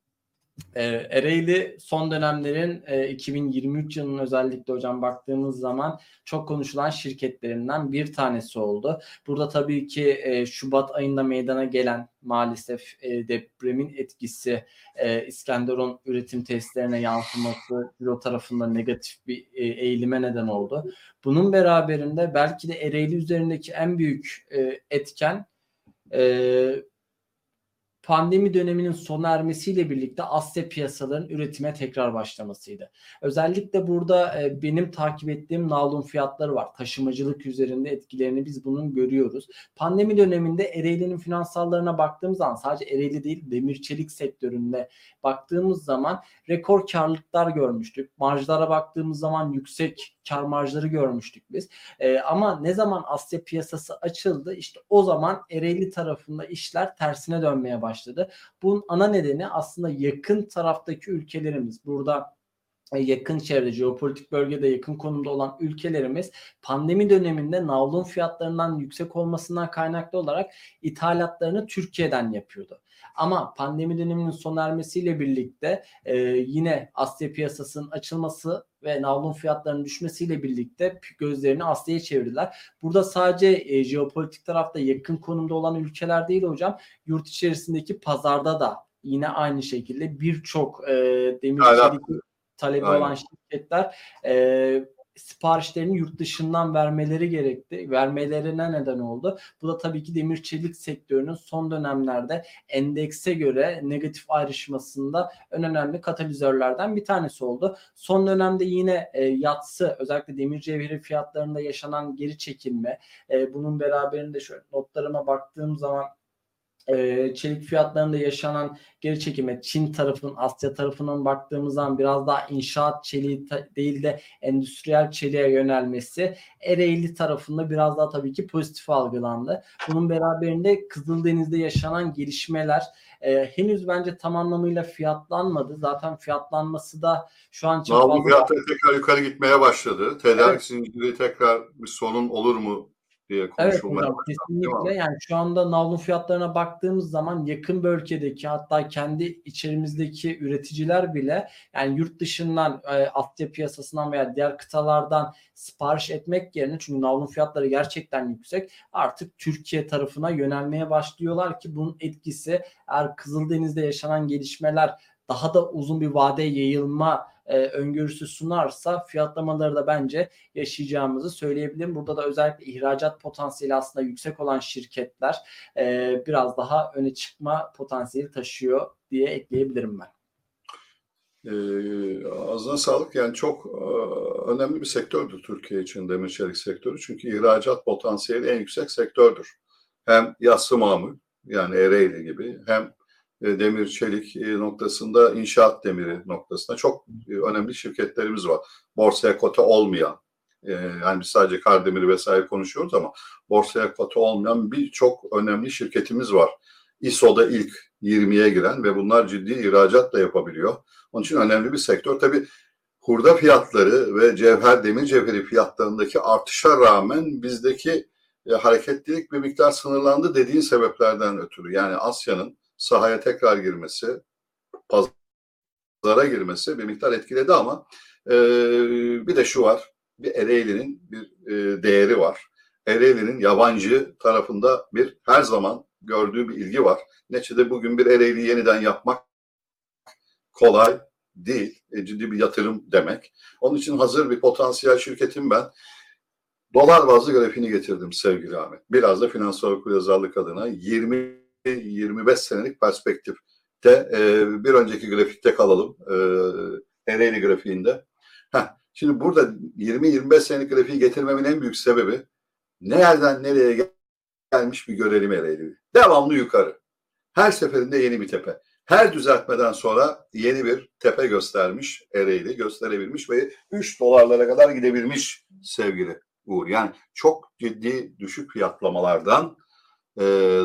Ereğli son dönemlerin 2023 yılının özellikle hocam baktığımız zaman çok konuşulan şirketlerinden bir tanesi oldu. Burada tabii ki Şubat ayında meydana gelen maalesef depremin etkisi, İskenderun üretim tesislerine yansıması büro tarafında negatif bir eğilime neden oldu. Bunun beraberinde belki de Ereğli üzerindeki en büyük etken pandemi döneminin sona ermesiyle birlikte Asya piyasalarının üretime tekrar başlamasıydı. Özellikle burada benim takip ettiğim nalun fiyatları var. Taşımacılık üzerinde etkilerini biz bunun görüyoruz. Pandemi döneminde Ereğli'nin finansallarına baktığımız zaman sadece Ereğli değil demir çelik sektöründe baktığımız zaman rekor karlılıklar görmüştük. Marjlara baktığımız zaman yüksek kar marjları görmüştük biz. Ama ne zaman Asya piyasası açıldı işte o zaman Ereğli tarafında işler tersine dönmeye başladı. Bunun ana nedeni aslında yakın taraftaki ülkelerimiz, burada yakın çevrede, jeopolitik bölgede yakın konumda olan ülkelerimiz pandemi döneminde navlun fiyatlarından yüksek olmasından kaynaklı olarak ithalatlarını Türkiye'den yapıyordu. Ama pandemi döneminin sona ermesiyle birlikte yine Asya piyasasının açılması ve navlun fiyatlarının düşmesiyle birlikte gözlerini Asya'ya çevirdiler. Burada sadece jeopolitik tarafta yakın konumda olan ülkeler değil hocam, yurt içerisindeki pazarda da yine aynı şekilde birçok demir çelik talebi olan şirketler siparişlerini yurt dışından vermeleri gerekti. Vermelerine neden oldu. Bu da tabii ki demir çelik sektörünün son dönemlerde endekse göre negatif ayrışmasında en önemli katalizörlerden bir tanesi oldu. Son dönemde yine yatsı özellikle demir cevheri fiyatlarında yaşanan geri çekilme. Bunun beraberinde şöyle notlarıma baktığım zaman çelik fiyatlarında yaşanan geri çekilme, Çin tarafının, Asya tarafının baktığımız zaman biraz daha inşaat çeliği değil de endüstriyel çeliğe yönelmesi Ereğli tarafında biraz daha tabii ki pozitif algılandı. Bunun beraberinde Kızıldeniz'de yaşanan gelişmeler henüz bence tam anlamıyla fiyatlanmadı. Zaten fiyatlanması da şu an çabuk. Navlun fiyatları tekrar yukarı gitmeye başladı. Tedarik zinciri tekrar bir sorun olur mu diye konuşulmaya başladı. Evet kesinlikle. Yani şu anda navlun fiyatlarına baktığımız zaman yakın bölgedeki hatta kendi içerimizdeki üreticiler bile yani yurt dışından Asya piyasasından veya diğer kıtalardan sipariş etmek yerine çünkü navlun fiyatları gerçekten yüksek artık Türkiye tarafına yönelmeye başlıyorlar ki bunun etkisi eğer Kızıldeniz'de yaşanan gelişmeler daha da uzun bir vade yayılma öngörüsü sunarsa fiyatlamaları da bence yaşayacağımızı söyleyebilirim. Burada da özellikle ihracat potansiyeli aslında yüksek olan şirketler biraz daha öne çıkma potansiyeli taşıyor diye ekleyebilirim ben. Ağzına sağlık. Yani çok önemli bir sektördür Türkiye için demir çelik sektörü. Çünkü ihracat potansiyeli en yüksek sektördür. Hem yassı mamul yani Ereğli gibi hem demir çelik noktasında inşaat demiri noktasında çok önemli şirketlerimiz var. Borsaya kote olmayan yani biz sadece kardemiri vesaire konuşuyoruz ama borsaya kote olmayan birçok önemli şirketimiz var. ISO'da ilk 20'ye giren ve bunlar ciddi ihracat da yapabiliyor. Onun için önemli bir sektör. Tabii hurda fiyatları ve demir cevheri fiyatlarındaki artışa rağmen bizdeki hareketlilik bir miktar sınırlandı dediğin sebeplerden ötürü. Yani Asya'nın sahaya tekrar girmesi, pazara girmesi bir miktar etkiledi ama bir de şu var, bir Ereğli'nin bir değeri var. Ereğli'nin yabancı tarafında bir her zaman gördüğü bir ilgi var. Neticede bugün bir Ereğli'yi yeniden yapmak kolay değil. Ciddi bir yatırım demek. Onun için hazır bir potansiyel şirketin ben dolar bazlı grafiğini getirdim sevgili Ahmet. Biraz da finansal okuryazarlık adına 20-25 senelik perspektifte bir önceki grafikte kalalım. Ereğli grafiğinde. Şimdi burada 20-25 senelik grafiği getirmemin en büyük sebebi nereden nereye gelmiş bir görelim Ereğli. Devamlı yukarı. Her seferinde yeni bir tepe. Her düzeltmeden sonra yeni bir tepe göstermiş Ereğli. Gösterebilmiş ve 3 dolarlara kadar gidebilmiş sevgili Uğur. Yani çok ciddi düşük fiyatlamalardan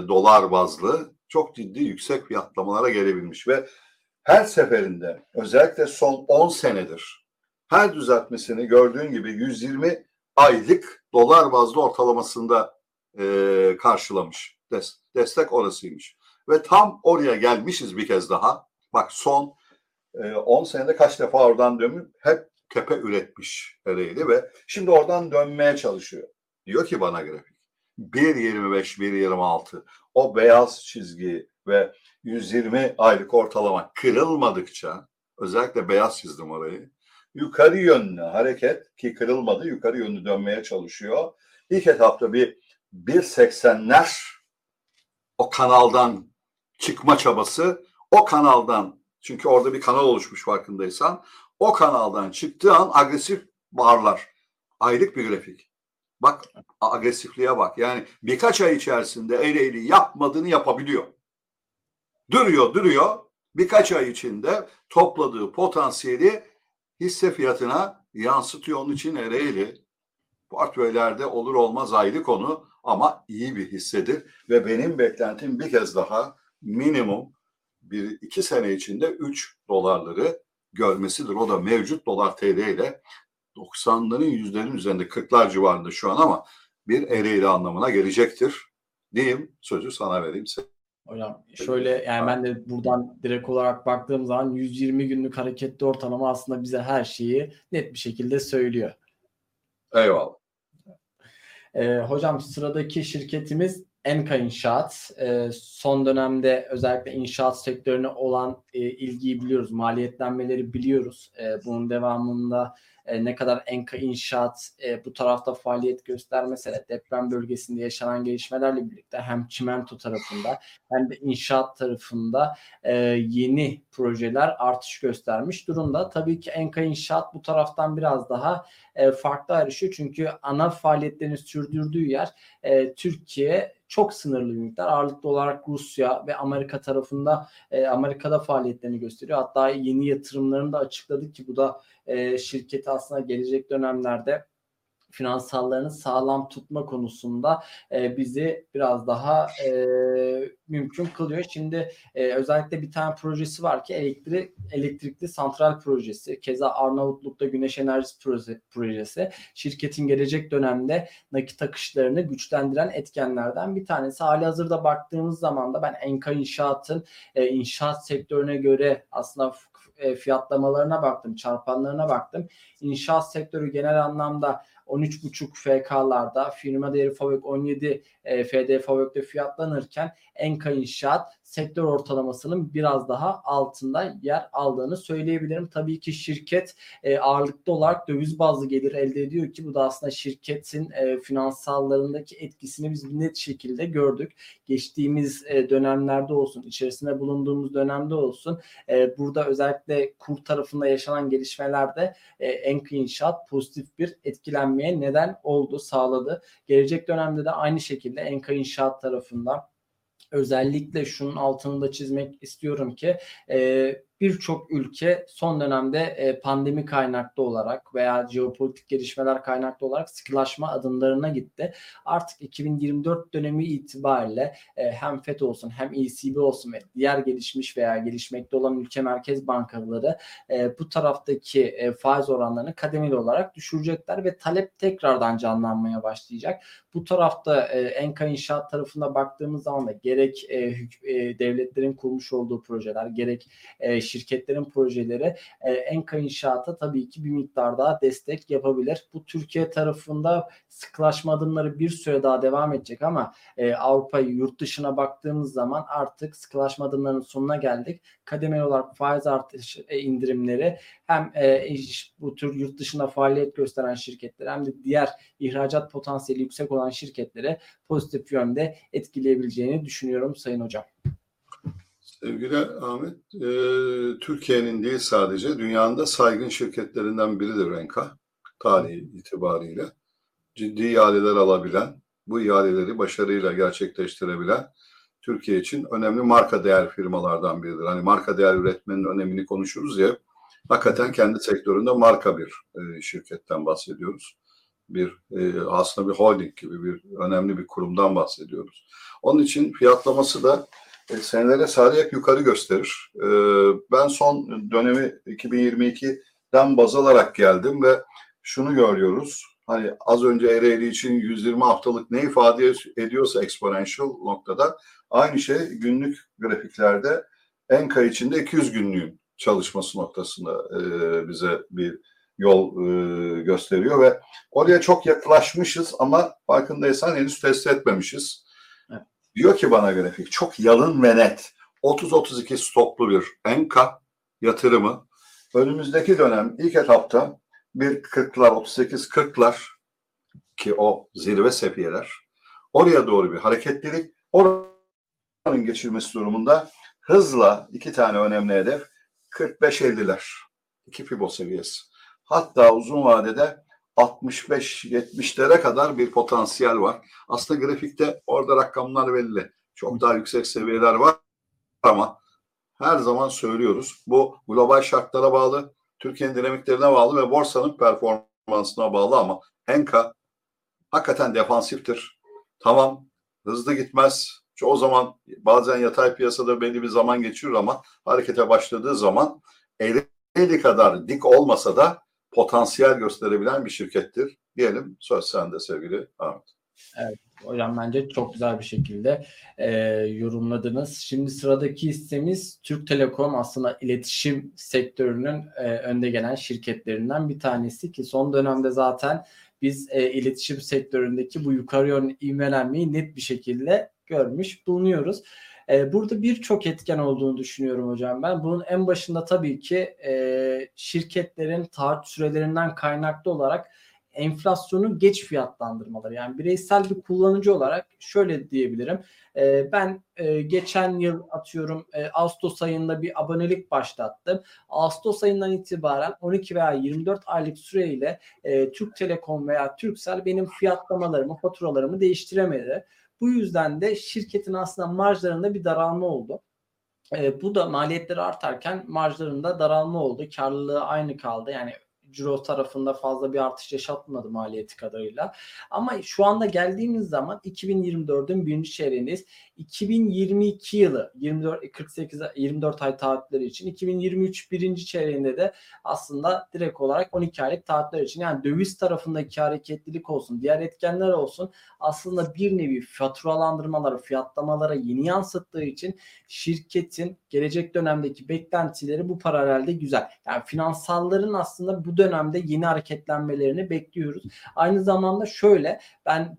dolar bazlı çok ciddi yüksek fiyatlamalara gelebilmiş ve her seferinde özellikle son 10 senedir her düzeltmesini gördüğün gibi 120 aylık dolar bazlı ortalamasında karşılamış. Destek orasıymış. Ve tam oraya gelmişiz bir kez daha. Bak son 10 senede kaç defa oradan dönüp hep tepe üretmiş Ereğli ve şimdi oradan dönmeye çalışıyor. Diyor ki bana grafik 1.25, 1.26 o beyaz çizgi ve 120 aylık ortalama kırılmadıkça özellikle beyaz çizdim orayı. Yukarı yönlü hareket ki kırılmadı yukarı yönlü dönmeye çalışıyor. İlk etapta bir 1.80'ler o kanaldan çıkma çabası o kanaldan çünkü orada bir kanal oluşmuş farkındaysan o kanaldan çıktığı an agresif barlar. Aylık bir grafik. Bak agresifliğe bak. Yani birkaç ay içerisinde Ereğli yapmadığını yapabiliyor. Duruyor. Birkaç ay içinde topladığı potansiyeli hisse fiyatına yansıtıyor. Onun için Ereğli portföylerde olur olmaz aylık onu ama iyi bir hissedir. Ve benim beklentim bir kez daha minimum 1-2 sene içinde 3 dolarları görmesidir. O da mevcut dolar TL ile 90'ların yüzlerin üzerinde 40'lar civarında şu an ama bir Ereğli anlamına gelecektir diyeyim. Sözü sana vereyim. Hocam şöyle yani ben de buradan direkt olarak baktığım zaman 120 günlük hareketli ortalama aslında bize her şeyi net bir şekilde söylüyor. Eyvallah. Hocam sıradaki şirketimiz Enka İnşaat. Son dönemde özellikle inşaat sektörüne olan ilgiyi biliyoruz. Maliyetlenmeleri biliyoruz. Bunun devamında ne kadar Enka İnşaat bu tarafta faaliyet göstermese de deprem bölgesinde yaşanan gelişmelerle birlikte hem çimento tarafında hem de inşaat tarafında yeni projeler artış göstermiş durumda. Tabii ki Enka İnşaat bu taraftan biraz daha farklı ayrışıyor. Çünkü ana faaliyetlerini sürdürdüğü yer Türkiye çok sınırlı bir miktar. Ağırlıklı olarak Rusya ve Amerika tarafında Amerika'da faaliyetlerini gösteriyor. Hatta yeni yatırımlarını da açıkladık ki bu da şirketi aslında gelecek dönemlerde finansallarını sağlam tutma konusunda bizi biraz daha mümkün kılıyor. Şimdi özellikle bir tane projesi var ki elektrikli santral projesi. Keza Arnavutluk'ta güneş enerjisi projesi. Şirketin gelecek dönemde nakit akışlarını güçlendiren etkenlerden bir tanesi. Halihazırda baktığımız zaman da ben Enka İnşaat'ın inşaat sektörüne göre aslında fiyatlamalarına baktım, çarpanlarına baktım. İnşaat sektörü genel anlamda 13,5 FK'larda, firma değeri FAVÖK 17 FD FAVÖK'te fiyatlanırken Enka İnşaat sektör ortalamasının biraz daha altında yer aldığını söyleyebilirim. Tabii ki şirket ağırlıklı olarak döviz bazlı gelir elde ediyor ki bu da aslında şirketin finansallarındaki etkisini biz net şekilde gördük. Geçtiğimiz dönemlerde olsun, içerisinde bulunduğumuz dönemde olsun burada özellikle kur tarafında yaşanan gelişmelerde Enka İnşaat pozitif bir etkilenmeye neden oldu, sağladı. Gelecek dönemde de aynı şekilde Enka İnşaat tarafından özellikle şunun altını da çizmek istiyorum ki birçok ülke son dönemde pandemi kaynaklı olarak veya jeopolitik gelişmeler kaynaklı olarak sıkılaşma adımlarına gitti. Artık 2024 dönemi itibariyle hem FED olsun hem ECB olsun ve diğer gelişmiş veya gelişmekte olan ülke merkez bankaları bu taraftaki faiz oranlarını kademeli olarak düşürecekler ve talep tekrardan canlanmaya başlayacak. Bu tarafta Enka İnşaat tarafına baktığımız zaman da gerek devletlerin kurmuş olduğu projeler, gerek şirketlerin projeleri Enka İnşaat'a tabii ki bir miktar daha destek yapabilir. Bu Türkiye tarafında sıklaşma adımları bir süre daha devam edecek ama Avrupa'yı, yurt dışına baktığımız zaman artık sıklaşma adımlarının sonuna geldik. Kademeli olarak faiz artış indirimleri hem bu tür yurt dışında faaliyet gösteren şirketler hem de diğer ihracat potansiyeli yüksek olan şirketlere pozitif yönde etkileyebileceğini düşünüyorum Sayın Hocam. Sevgili Ahmet, Türkiye'nin değil sadece dünyanın da saygın şirketlerinden biridir Enka. Tarihi itibariyle ciddi ihaleler alabilen, bu ihaleleri başarıyla gerçekleştirebilen Türkiye için önemli marka değer firmalardan biridir. Hani marka değer üretmenin önemini konuşuruz ya, hakikaten kendi sektöründe marka bir şirketten bahsediyoruz. Aslında bir holding gibi önemli bir kurumdan bahsediyoruz. Onun için fiyatlaması da senelere sarayarak yukarı gösterir. Ben son dönemi 2022'den baz alarak geldim ve şunu görüyoruz. Hani az önce Ereğli için 120 haftalık ne ifade ediyorsa exponential noktada aynı şey günlük grafiklerde Enka içinde 200 günlüğün çalışması noktasında bize bir yol gösteriyor ve oraya çok yaklaşmışız ama farkındaysan henüz test etmemişiz. Evet. Diyor ki bana grafik çok yalın ve net 30-32 stoplu bir Enka yatırımı önümüzdeki dönem ilk etapta bir 40'lar 38-40'lar ki o zirve seviyeler oraya doğru bir hareketlilik oranın geçirmesi durumunda hızla iki tane önemli hedef 45-50'ler 2 Fibo seviyesi. Hatta uzun vadede 65-70'lere kadar bir potansiyel var. Aslında grafikte orada rakamlar belli. Çok daha yüksek seviyeler var ama her zaman söylüyoruz. Bu global şartlara bağlı, Türkiye'nin dinamiklerine bağlı ve borsanın performansına bağlı ama Enka hakikaten defansiftir. Tamam, hızlı gitmez. O zaman bazen yatay piyasada belli bir zaman geçirir ama harekete başladığı zaman 50 kadar dik olmasa da potansiyel gösterebilen bir şirkettir. Diyelim söz sende sevgili Ahmet. Evet hocam bence çok güzel bir şekilde yorumladınız. Şimdi sıradaki hissemiz Türk Telekom, aslında iletişim sektörünün önde gelen şirketlerinden bir tanesi ki son dönemde zaten biz iletişim sektöründeki bu yukarı yönlü ivmelenmeyi net bir şekilde görmüş bulunuyoruz. Burada birçok etken olduğunu düşünüyorum hocam ben. Bunun en başında tabii ki şirketlerin taahhüt sürelerinden kaynaklı olarak enflasyonu geç fiyatlandırmaları. Yani bireysel bir kullanıcı olarak şöyle diyebilirim. Ben geçen yıl atıyorum Ağustos ayında bir abonelik başlattım. Ağustos ayından itibaren 12 veya 24 aylık süreyle Türk Telekom veya Turkcell benim fiyatlamalarımı, faturalarımı değiştiremedi. Bu yüzden de şirketin aslında marjlarında bir daralma oldu. Bu da maliyetleri artarken marjlarında daralma oldu. Karlılığı aynı kaldı. Yani ciro tarafında fazla bir artış yaşatmadı maliyeti kadarıyla. Ama şu anda geldiğimiz zaman 2024'ün birinci çeyreğindeyiz. 2022 yılı 24 ay taahhütleri için 2023 birinci çeyreğinde de aslında direkt olarak 12 aylık taahhütler için yani döviz tarafındaki hareketlilik olsun, diğer etkenler olsun aslında bir nevi faturalandırmaları, fiyatlamalara yeni yansıttığı için şirketin gelecek dönemdeki beklentileri bu paralelde güzel. Yani finansalların aslında bu dönemde yeni hareketlenmelerini bekliyoruz. Aynı zamanda şöyle ben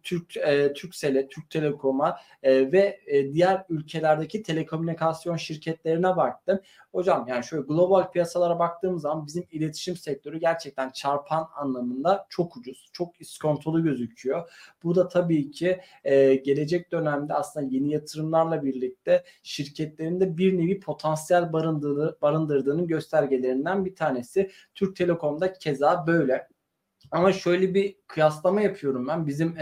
Turkcell'e, Türk Telekom'a ve diğer ülkelerdeki telekomünikasyon şirketlerine baktım. Hocam yani şöyle global piyasalara baktığımız zaman bizim iletişim sektörü gerçekten çarpan anlamında çok ucuz, çok iskontolu gözüküyor. Bu da tabii ki gelecek dönemde aslında yeni yatırımlarla birlikte şirketlerin de bir nevi potansiyel barındırdığının göstergelerinden bir tanesi. Türk Telekom'da keza böyle. Ama şöyle bir kıyaslama yapıyorum ben. Bizim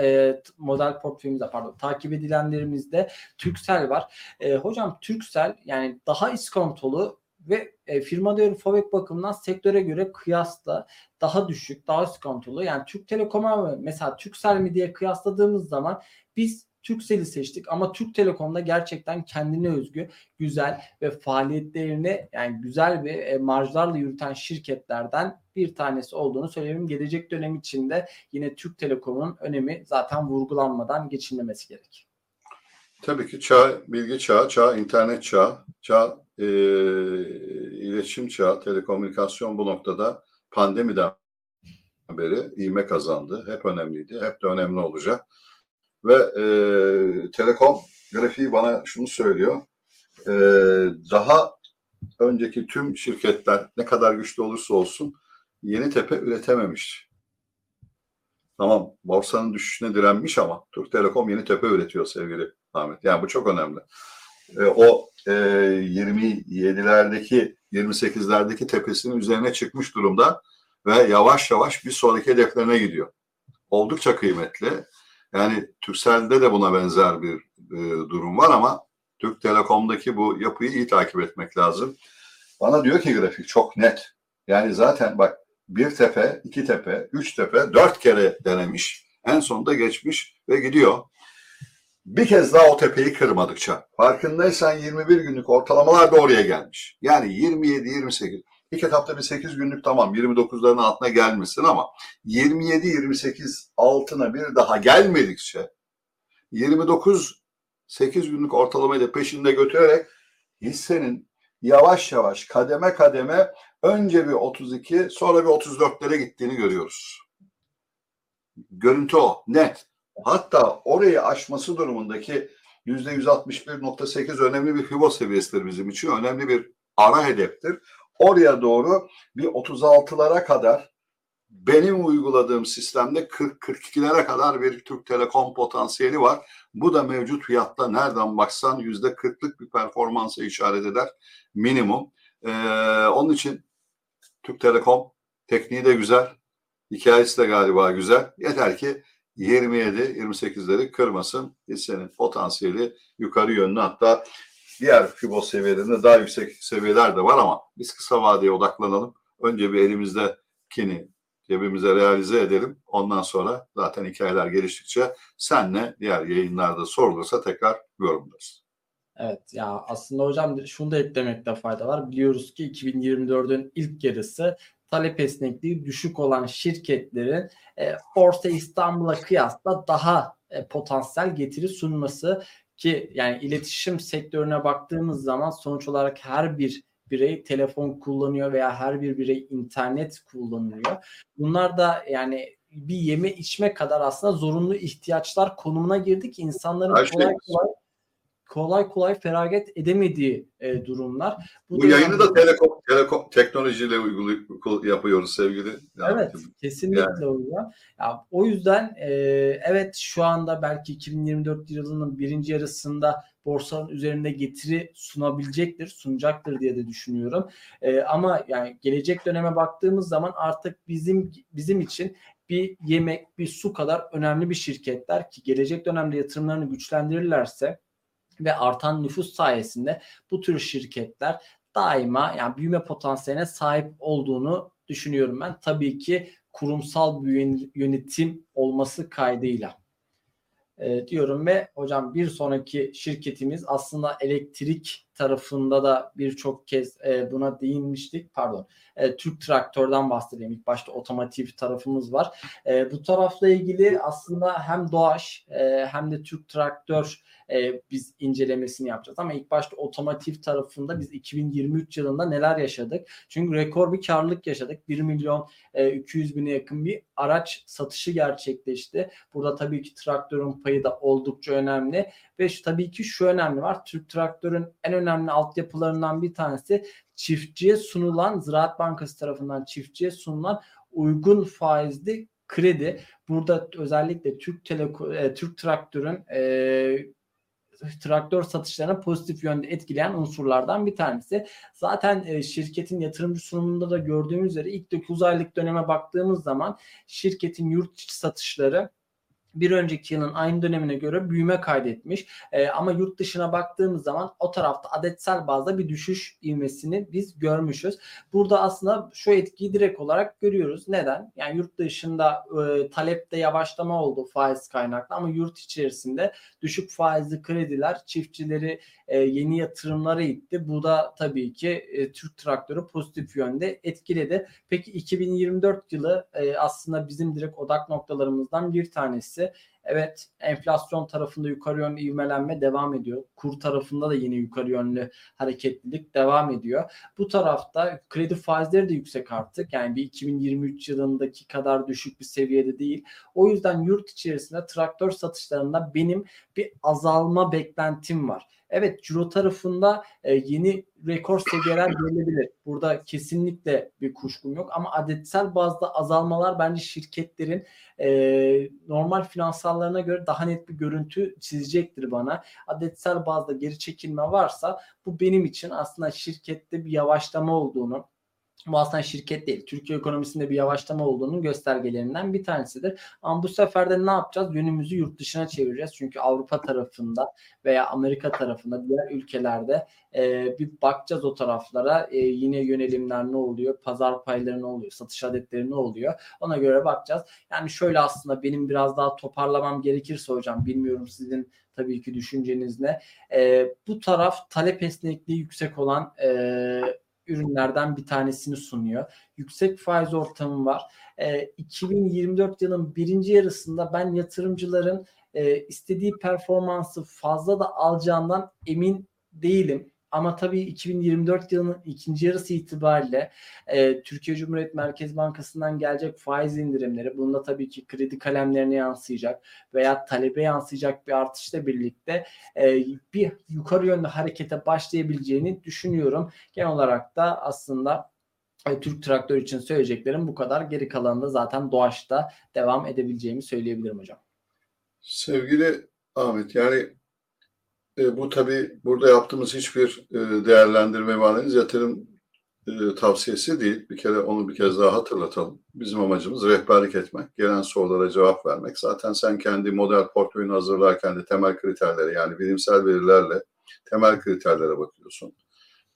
model portföyümüzde takip edilenlerimizde Turkcell var. Hocam Turkcell yani daha iskontolu ve firma değeri FAVÖK bakımından sektöre göre kıyasla daha düşük, daha iskontolu. Yani Türk Telekom'a mesela Turkcell mi diye kıyasladığımız zaman biz Turkcell'i seçtik ama Türk Telekom'da gerçekten kendine özgü güzel ve faaliyetlerini yani güzel bir marjlarla yürüten şirketlerden bir tanesi olduğunu söyleyeyim. Gelecek dönem içinde yine Türk Telekom'un önemi zaten vurgulanmadan geçilmemesi gerek. Tabii ki çağ, bilgi çağı, çağ, internet çağı, çağ, iletişim çağı, telekomünikasyon bu noktada pandemiden beri ivme kazandı. Hep önemliydi, hep de önemli olacak. Ve telekom grafiği bana şunu söylüyor. Daha önceki tüm şirketler ne kadar güçlü olursa olsun yeni tepe üretememiş. Tamam, borsanın düşüşüne direnmiş ama Türk Telekom yeni tepe üretiyor sevgili Ahmet. Yani bu çok önemli. O 27'lerdeki, 28'lerdeki tepesinin üzerine çıkmış durumda ve yavaş yavaş bir sonraki hedeflerine gidiyor. Oldukça kıymetli. Yani Turkcell'de de buna benzer bir durum var ama Türk Telekom'daki bu yapıyı iyi takip etmek lazım. Bana diyor ki grafik çok net. Yani zaten bak bir tepe, iki tepe, üç tepe, dört kere denemiş. En sonunda geçmiş ve gidiyor. Bir kez daha o tepeyi kırmadıkça. Farkındaysan 21 günlük ortalamalar da oraya gelmiş. Yani 27, 28. İlk etapta bir 8 günlük tamam 29'ların altına gelmesin ama 27-28 altına bir daha gelmedikçe 29 8 günlük ortalamayı da peşinde götürerek hissenin yavaş yavaş kademe kademe önce bir 32 sonra bir 34'lere gittiğini görüyoruz. Görüntü o net. Hatta orayı aşması durumundaki %161.8 önemli bir fibo seviyesidir bizim için. Önemli bir ara hedeftir. Oraya doğru bir 36'lara kadar benim uyguladığım sistemde 40-42'lere kadar bir Türk Telekom potansiyeli var. Bu da mevcut fiyatta nereden baksan %40'lık bir performansa işaret eder minimum. Onun için Türk Telekom tekniği de güzel, hikayesi de galiba güzel. Yeter ki 27-28'leri kırmasın. Hissenin potansiyeli yukarı yönlü hatta. Diğer fibo seviyelerinde daha yüksek seviyeler de var ama biz kısa vadeye odaklanalım. Önce bir elimizdekini cebimize realize edelim. Ondan sonra zaten hikayeler geliştikçe senle diğer yayınlarda sorulursa tekrar yorumlarız. Evet ya aslında hocam şunu da eklemekte fayda var. Biliyoruz ki 2024'ün ilk yarısı talep esnekliği düşük olan şirketlerin Borsa İstanbul'a kıyasla daha potansiyel getiri sunması ki yani iletişim sektörüne baktığımız zaman sonuç olarak her bir birey telefon kullanıyor veya her bir birey internet kullanıyor. Bunlar da yani bir yeme içme kadar aslında zorunlu ihtiyaçlar konumuna girdik. İnsanların kolay kolay feragat edemediği durumlar. Bu yayını da telekom teknolojiyle yapıyoruz sevgili. Evet, kesinlikle oluyor. Ya, o yüzden evet şu anda belki 2024 yılının birinci yarısında borsanın üzerinde getiri sunacaktır diye de düşünüyorum. Ama yani gelecek döneme baktığımız zaman artık bizim için bir yemek, bir su kadar önemli bir şirketler ki gelecek dönemde yatırımlarını güçlendirirlerse ve artan nüfus sayesinde bu tür şirketler daima yani büyüme potansiyeline sahip olduğunu düşünüyorum ben. Tabii ki kurumsal bir yönetim olması kaydıyla diyorum ve hocam bir sonraki şirketimiz aslında elektrik tarafında da birçok kez buna değinmiştik. Pardon. Türk Traktör'den bahsedeyim. İlk başta otomotiv tarafımız var. Bu tarafla ilgili aslında hem Doğuş hem de Türk Traktör biz incelemesini yapacağız. Ama ilk başta otomotiv tarafında biz 2023 yılında neler yaşadık? Çünkü rekor bir karlılık yaşadık. 1.200.000'e yakın bir araç satışı gerçekleşti. Burada tabii ki traktörün payı da oldukça önemli. Ve tabii ki şu önemli var. Türk Traktör'ün en önemli altyapılarından bir tanesi çiftçiye sunulan Ziraat Bankası tarafından çiftçiye sunulan uygun faizli kredi. Burada özellikle Türk Traktör'ün traktör satışlarına pozitif yönde etkileyen unsurlardan bir tanesi. Zaten şirketin yatırımcı sunumunda da gördüğümüz üzere ilk 9 aylık döneme baktığımız zaman şirketin yurt içi satışları bir önceki yılın aynı dönemine göre büyüme kaydetmiş. Ama yurt dışına baktığımız zaman o tarafta adetsel bazda bir düşüş ivmesini biz görmüşüz. Burada aslında şu etkiyi direkt olarak görüyoruz. Neden? Yani yurt dışında talepte yavaşlama oldu faiz kaynaklı ama yurt içerisinde düşük faizli krediler çiftçileri yeni yatırımlara itti. Bu da tabii ki Türk Traktörü pozitif yönde etkiledi. Peki 2024 yılı aslında bizim direkt odak noktalarımızdan bir tanesi. Evet, enflasyon tarafında yukarı yönlü ivmelenme devam ediyor. Kur tarafında da yine yukarı yönlü hareketlilik devam ediyor. Bu tarafta kredi faizleri de yüksek artık. Yani bir 2023 yılındaki kadar düşük bir seviyede değil. O yüzden yurt içerisinde traktör satışlarında benim bir azalma beklentim var. Evet, ciro tarafında yeni rekor seviyeler gelebilir. Burada kesinlikle bir kuşkum yok ama adetsel bazda azalmalar bence şirketlerin normal finansallarına göre daha net bir görüntü çizecektir bana. Adetsel bazda geri çekilme varsa bu benim için aslında şirkette bir yavaşlama olduğunu, bu aslında şirket değil, Türkiye ekonomisinde bir yavaşlama olduğunun göstergelerinden bir tanesidir. Ama bu sefer de ne yapacağız? Yönümüzü yurt dışına çevireceğiz. Çünkü Avrupa tarafında veya Amerika tarafında, diğer ülkelerde bir bakacağız o taraflara. Yine yönelimler ne oluyor? Pazar payları ne oluyor? Satış adetleri ne oluyor? Ona göre bakacağız. Yani şöyle aslında benim biraz daha toparlamam gerekirse hocam, bilmiyorum sizin tabii ki düşünceniz ne? Bu taraf talep esnekliği yüksek olan ürünlerden bir tanesini sunuyor. Yüksek faiz ortamı var. 2024 yılının birinci yarısında ben yatırımcıların istediği performansı fazla da alacağından emin değilim. Ama tabii 2024 yılının ikinci yarısı itibariyle Türkiye Cumhuriyet Merkez Bankası'ndan gelecek faiz indirimleri, bunda tabii ki kredi kalemlerine yansıyacak veya talebe yansıyacak bir artışla birlikte bir yukarı yönlü harekete başlayabileceğini düşünüyorum. Genel olarak da aslında Türk Traktör için söyleyeceklerim bu kadar. Geri kalanında zaten Doğaç'ta devam edebileceğimi söyleyebilirim hocam. Sevgili Ahmet, yani bu tabii burada yaptığımız hiçbir değerlendirme ve analiz yatırım tavsiyesi değil. Bir kere onu bir kez daha hatırlatalım. Bizim amacımız rehberlik etmek, gelen sorulara cevap vermek. Zaten sen kendi model portföyünü hazırlarken de temel kriterlere, yani bilimsel verilerle temel kriterlere bakıyorsun.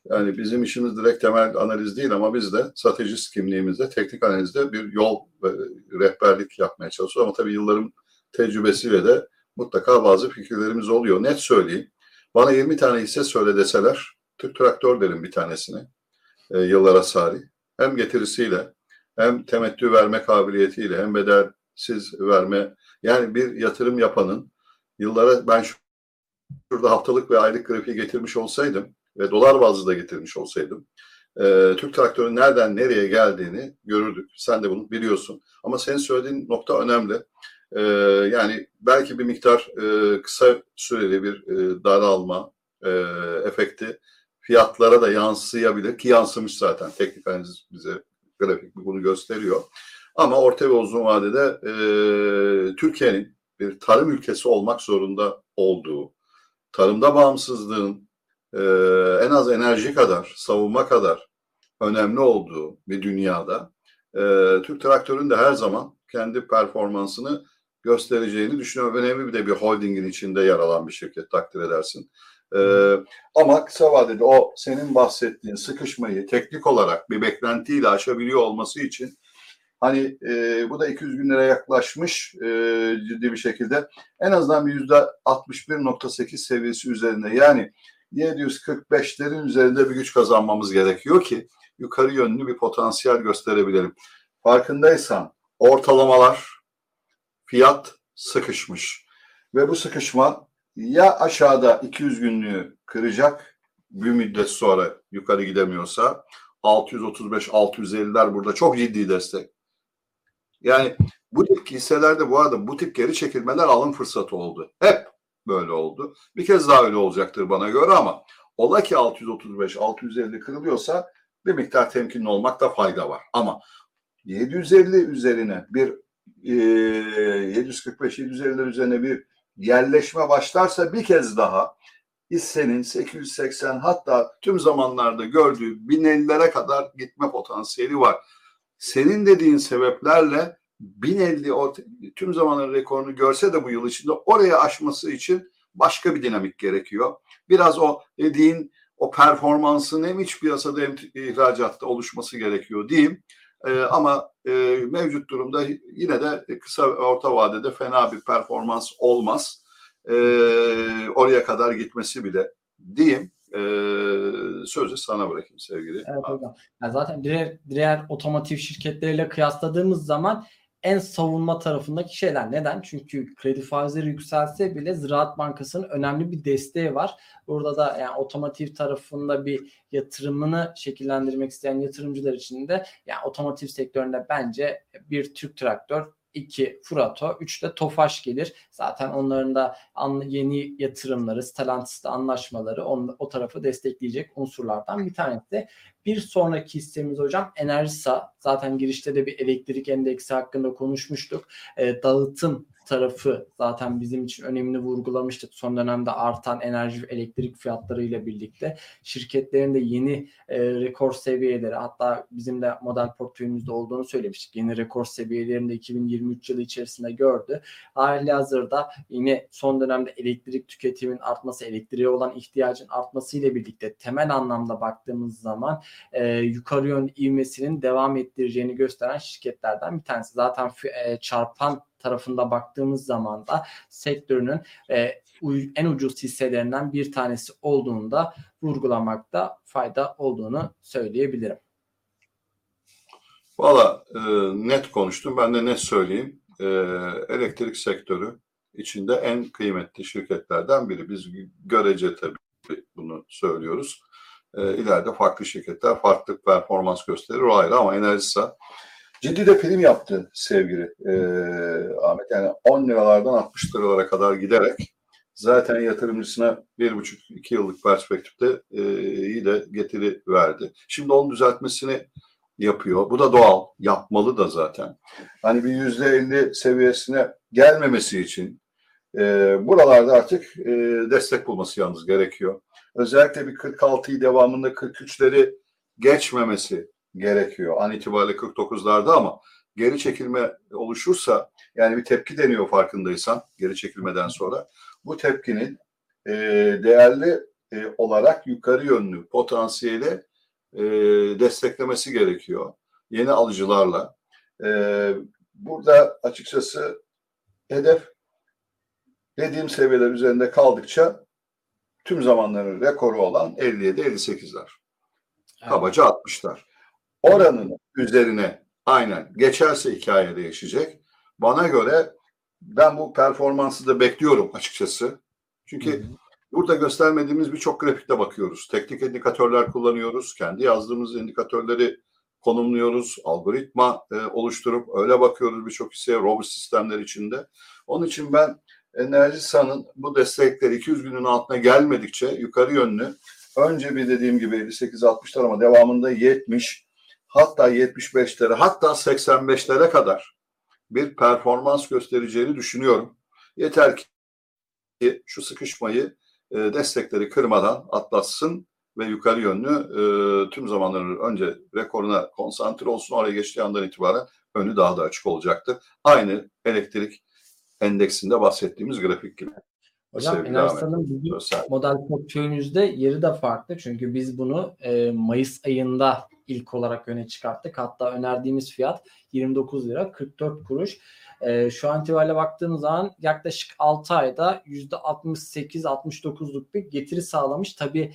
Yani bizim işimiz direkt temel analiz değil ama biz de stratejist kimliğimizde, teknik analizde bir yol rehberlik yapmaya çalışıyoruz. Ama tabii yılların tecrübesiyle de mutlaka bazı fikirlerimiz oluyor. Net söyleyeyim. Bana 20 tane hisse söyle deseler, Türk Traktör derim bir tanesine. Yıllara sari. Hem getirisiyle, hem temettü verme kabiliyetiyle, hem bedelsiz verme. Yani bir yatırım yapanın yıllara, ben şurada haftalık ve aylık grafiği getirmiş olsaydım ve dolar bazlı da getirmiş olsaydım, Türk Traktör'ün nereden nereye geldiğini görürdük. Sen de bunu biliyorsun. Ama senin söylediğin nokta önemli. Yani belki bir miktar kısa süreli bir daralma efekti fiyatlara da yansıyabilir ki yansımış zaten. Teknik analiz bize grafik bunu gösteriyor. Ama orta ve uzun vadede Türkiye'nin bir tarım ülkesi olmak zorunda olduğu, tarımda bağımsızlığın en az enerji kadar, savunma kadar önemli olduğu bir dünyada Türk Traktör'ün de her zaman kendi performansını göstereceğini düşünüyorum. Önemli bir de bir holdingin içinde yer alan bir şirket, takdir edersin. Ama kısa vadede o senin bahsettiğin sıkışmayı teknik olarak bir beklentiyle aşabiliyor olması için hani bu da 200 bin liraya yaklaşmış ciddi bir şekilde en azından bir %61.8 seviyesi üzerinde, yani 745'lerin üzerinde bir güç kazanmamız gerekiyor ki yukarı yönlü bir potansiyel gösterebilelim. Farkındaysan ortalamalar, fiyat sıkışmış ve bu sıkışma ya aşağıda 200 günlüğü kıracak bir müddet sonra yukarı gidemiyorsa 635-650'ler burada çok ciddi destek. Yani bu tip hisselerde bu arada bu tip geri çekilmeler alım fırsatı oldu. Hep böyle oldu. Bir kez daha öyle olacaktır bana göre ama ola ki 635-650 kırılıyorsa bir miktar temkinli olmakta fayda var. Ama 750 üzerine bir 745-750'ler üzerine bir yerleşme başlarsa bir kez daha hissenin 880 hatta tüm zamanlarda gördüğü 1050'lere kadar gitme potansiyeli var. Senin dediğin sebeplerle 1050 tüm zamanın rekorunu görse de bu yıl içinde oraya aşması için başka bir dinamik gerekiyor. Biraz o dediğin o performansın hem iç piyasada hem ihracatta oluşması gerekiyor diyeyim. Ama mevcut durumda yine de kısa orta vadede fena bir performans olmaz. Oraya kadar gitmesi bile diyeyim. Sözü sana bırakayım sevgili. Evet hocam. Yani zaten diğer otomotiv şirketleriyle kıyasladığımız zaman en savunma tarafındaki şeyler. Neden? Çünkü kredi faizleri yükselse bile Ziraat Bankası'nın önemli bir desteği var. Burada da yani otomotiv tarafında bir yatırımını şekillendirmek isteyen yatırımcılar için de yani otomotiv sektöründe bence bir Türk Traktör, 2 Furato, 3 de Tofaş gelir. Zaten onların da yeni yatırımları, Stellantis'le anlaşmaları o tarafı destekleyecek unsurlardan bir tanesi de. Bir sonraki hissemiz hocam Enerjisa. Zaten girişte de bir elektrik endeksi hakkında konuşmuştuk. Dağıtım tarafı zaten bizim için önemini vurgulamıştık. Son dönemde artan enerji ve elektrik fiyatlarıyla birlikte şirketlerin de yeni rekor seviyeleri, hatta bizim de model portföyümüzde olduğunu söylemiştik. Yeni rekor seviyelerinde 2023 yılı içerisinde gördü. Halihazırda yine son dönemde elektrik tüketiminin artması, elektriğe olan ihtiyacın artmasıyla birlikte temel anlamda baktığımız zaman yukarı yönlü ivmesinin devam ettireceğini gösteren şirketlerden bir tanesi. Zaten çarpan tarafında baktığımız zaman da sektörünün en ucuz hisselerinden bir tanesi olduğunu da vurgulamakta fayda olduğunu söyleyebilirim. Valla net konuştum. Ben de net söyleyeyim. Elektrik sektörü içinde en kıymetli şirketlerden biri. Biz görece tabii bunu söylüyoruz. İleride farklı şirketler farklı performans gösterir. O ayrı ama Enerjisa ciddi de prim yaptı sevgili Ahmet. Yani 10 liralardan 60 liralara kadar giderek zaten yatırımcısına 1,5-2 yıllık perspektifte iyi de getiri verdi. Şimdi onun düzeltmesini yapıyor. Bu da doğal. Yapmalı da zaten. Hani bir %50 seviyesine gelmemesi için buralarda artık destek bulması yalnız gerekiyor. Özellikle bir 46'yı devamında 43'leri geçmemesi gerekiyor. An itibariyle 49'larda ama geri çekilme oluşursa yani bir tepki deniyor farkındaysan geri çekilmeden sonra. Bu tepkinin değerli olarak yukarı yönlü potansiyeli desteklemesi gerekiyor. Yeni alıcılarla. Burada açıkçası hedef dediğim seviyeler üzerinde kaldıkça tüm zamanların rekoru olan 57-58'ler. Evet. Kabaca 60'lar. Oranın üzerine aynen geçerse hikaye değişecek. Bana göre ben bu performansı da bekliyorum açıkçası. Çünkü burada göstermediğimiz birçok grafikte bakıyoruz. Teknik indikatörler kullanıyoruz. Kendi yazdığımız indikatörleri konumluyoruz. Algoritma oluşturup öyle bakıyoruz birçok hisseye robust sistemler içinde. Onun için ben Enerjisa'nın bu destekleri 200 günün altına gelmedikçe yukarı yönlü önce bir dediğim gibi 58-60'lar ama devamında 70 hatta 75'lere hatta 85'lere kadar bir performans göstereceğini düşünüyorum. Yeter ki şu sıkışmayı destekleri kırmadan atlatsın ve yukarı yönlü tüm zamanların önce rekoruna konsantre olsun. Oraya geçtiği andan itibaren önü daha da açık olacaktır. Aynı elektrik endeksinde bahsettiğimiz grafik gibi. Hocam Enerjisa'nın bizim model portföyümüzde yeri de farklı. Çünkü biz bunu Mayıs ayında ilk olarak öne çıkarttık. Hatta önerdiğimiz fiyat 29 lira 44 kuruş. Şu an itibariyle baktığımız zaman yaklaşık 6 ayda %68-69'luk bir getiri sağlamış. Tabii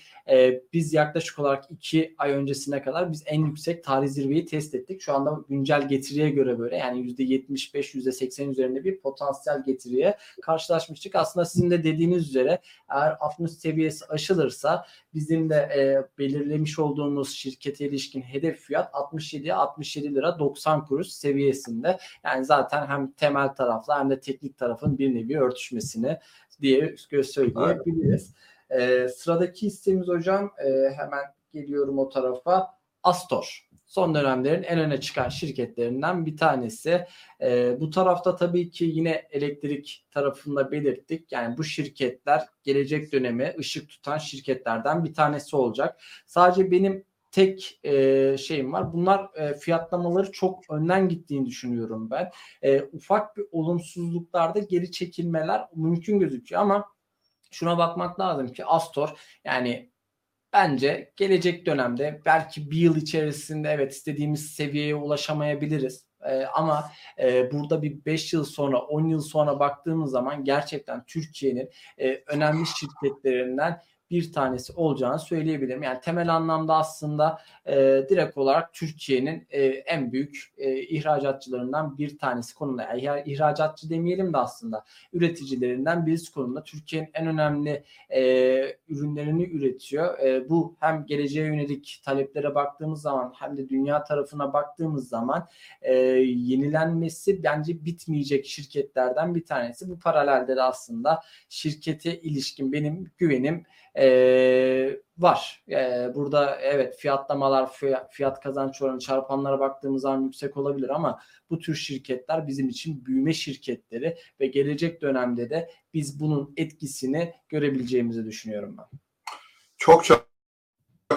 biz yaklaşık olarak 2 ay öncesine kadar biz en yüksek tarih zirveyi test ettik. Şu anda güncel getiriye göre böyle yani %75-%80 üzerinde bir potansiyel getiriye karşılaşmıştık. Aslında sizin de dediğiniz üzere eğer 60 seviyesi aşılırsa bizim de belirlemiş olduğumuz şirkete ilişkin hedef fiyat 67 lira 90 kuruş seviyesinde. Yani zaten hem temel tarafla hem de teknik tarafın bir nevi örtüşmesini diye söyleyebiliriz. Sıradaki hissemiz hocam hemen geliyorum o tarafa. Astor. Son dönemlerin en öne çıkan şirketlerinden bir tanesi. Bu tarafta tabii ki yine elektrik tarafında belirttik. Yani bu şirketler gelecek döneme ışık tutan şirketlerden bir tanesi olacak. Sadece benim tek şeyim var. Bunlar fiyatlamaları çok önden gittiğini düşünüyorum ben. Ufak bir olumsuzluklarda geri çekilmeler mümkün gözüküyor ama şuna bakmak lazım ki Astor, yani bence gelecek dönemde belki bir yıl içerisinde evet istediğimiz seviyeye ulaşamayabiliriz. Ama burada bir 5 yıl sonra 10 yıl sonra baktığımız zaman gerçekten Türkiye'nin önemli şirketlerinden bir tanesi olacağını söyleyebilirim. Yani temel anlamda aslında direkt olarak Türkiye'nin en büyük ihracatçılarından bir tanesi konumda. Yani ihracatçı demeyelim de aslında üreticilerinden birisi konumda. Türkiye'nin en önemli ürünlerini üretiyor. Bu hem geleceğe yönelik taleplere baktığımız zaman hem de dünya tarafına baktığımız zaman yenilenmesi bence bitmeyecek şirketlerden bir tanesi. Bu paralelde de aslında şirkete ilişkin benim güvenim var. Burada evet fiyatlamalar, fiyat kazanç oranı çarpanlara baktığımız zaman yüksek olabilir ama bu tür şirketler bizim için büyüme şirketleri ve gelecek dönemde de biz bunun etkisini görebileceğimizi düşünüyorum ben. Çokça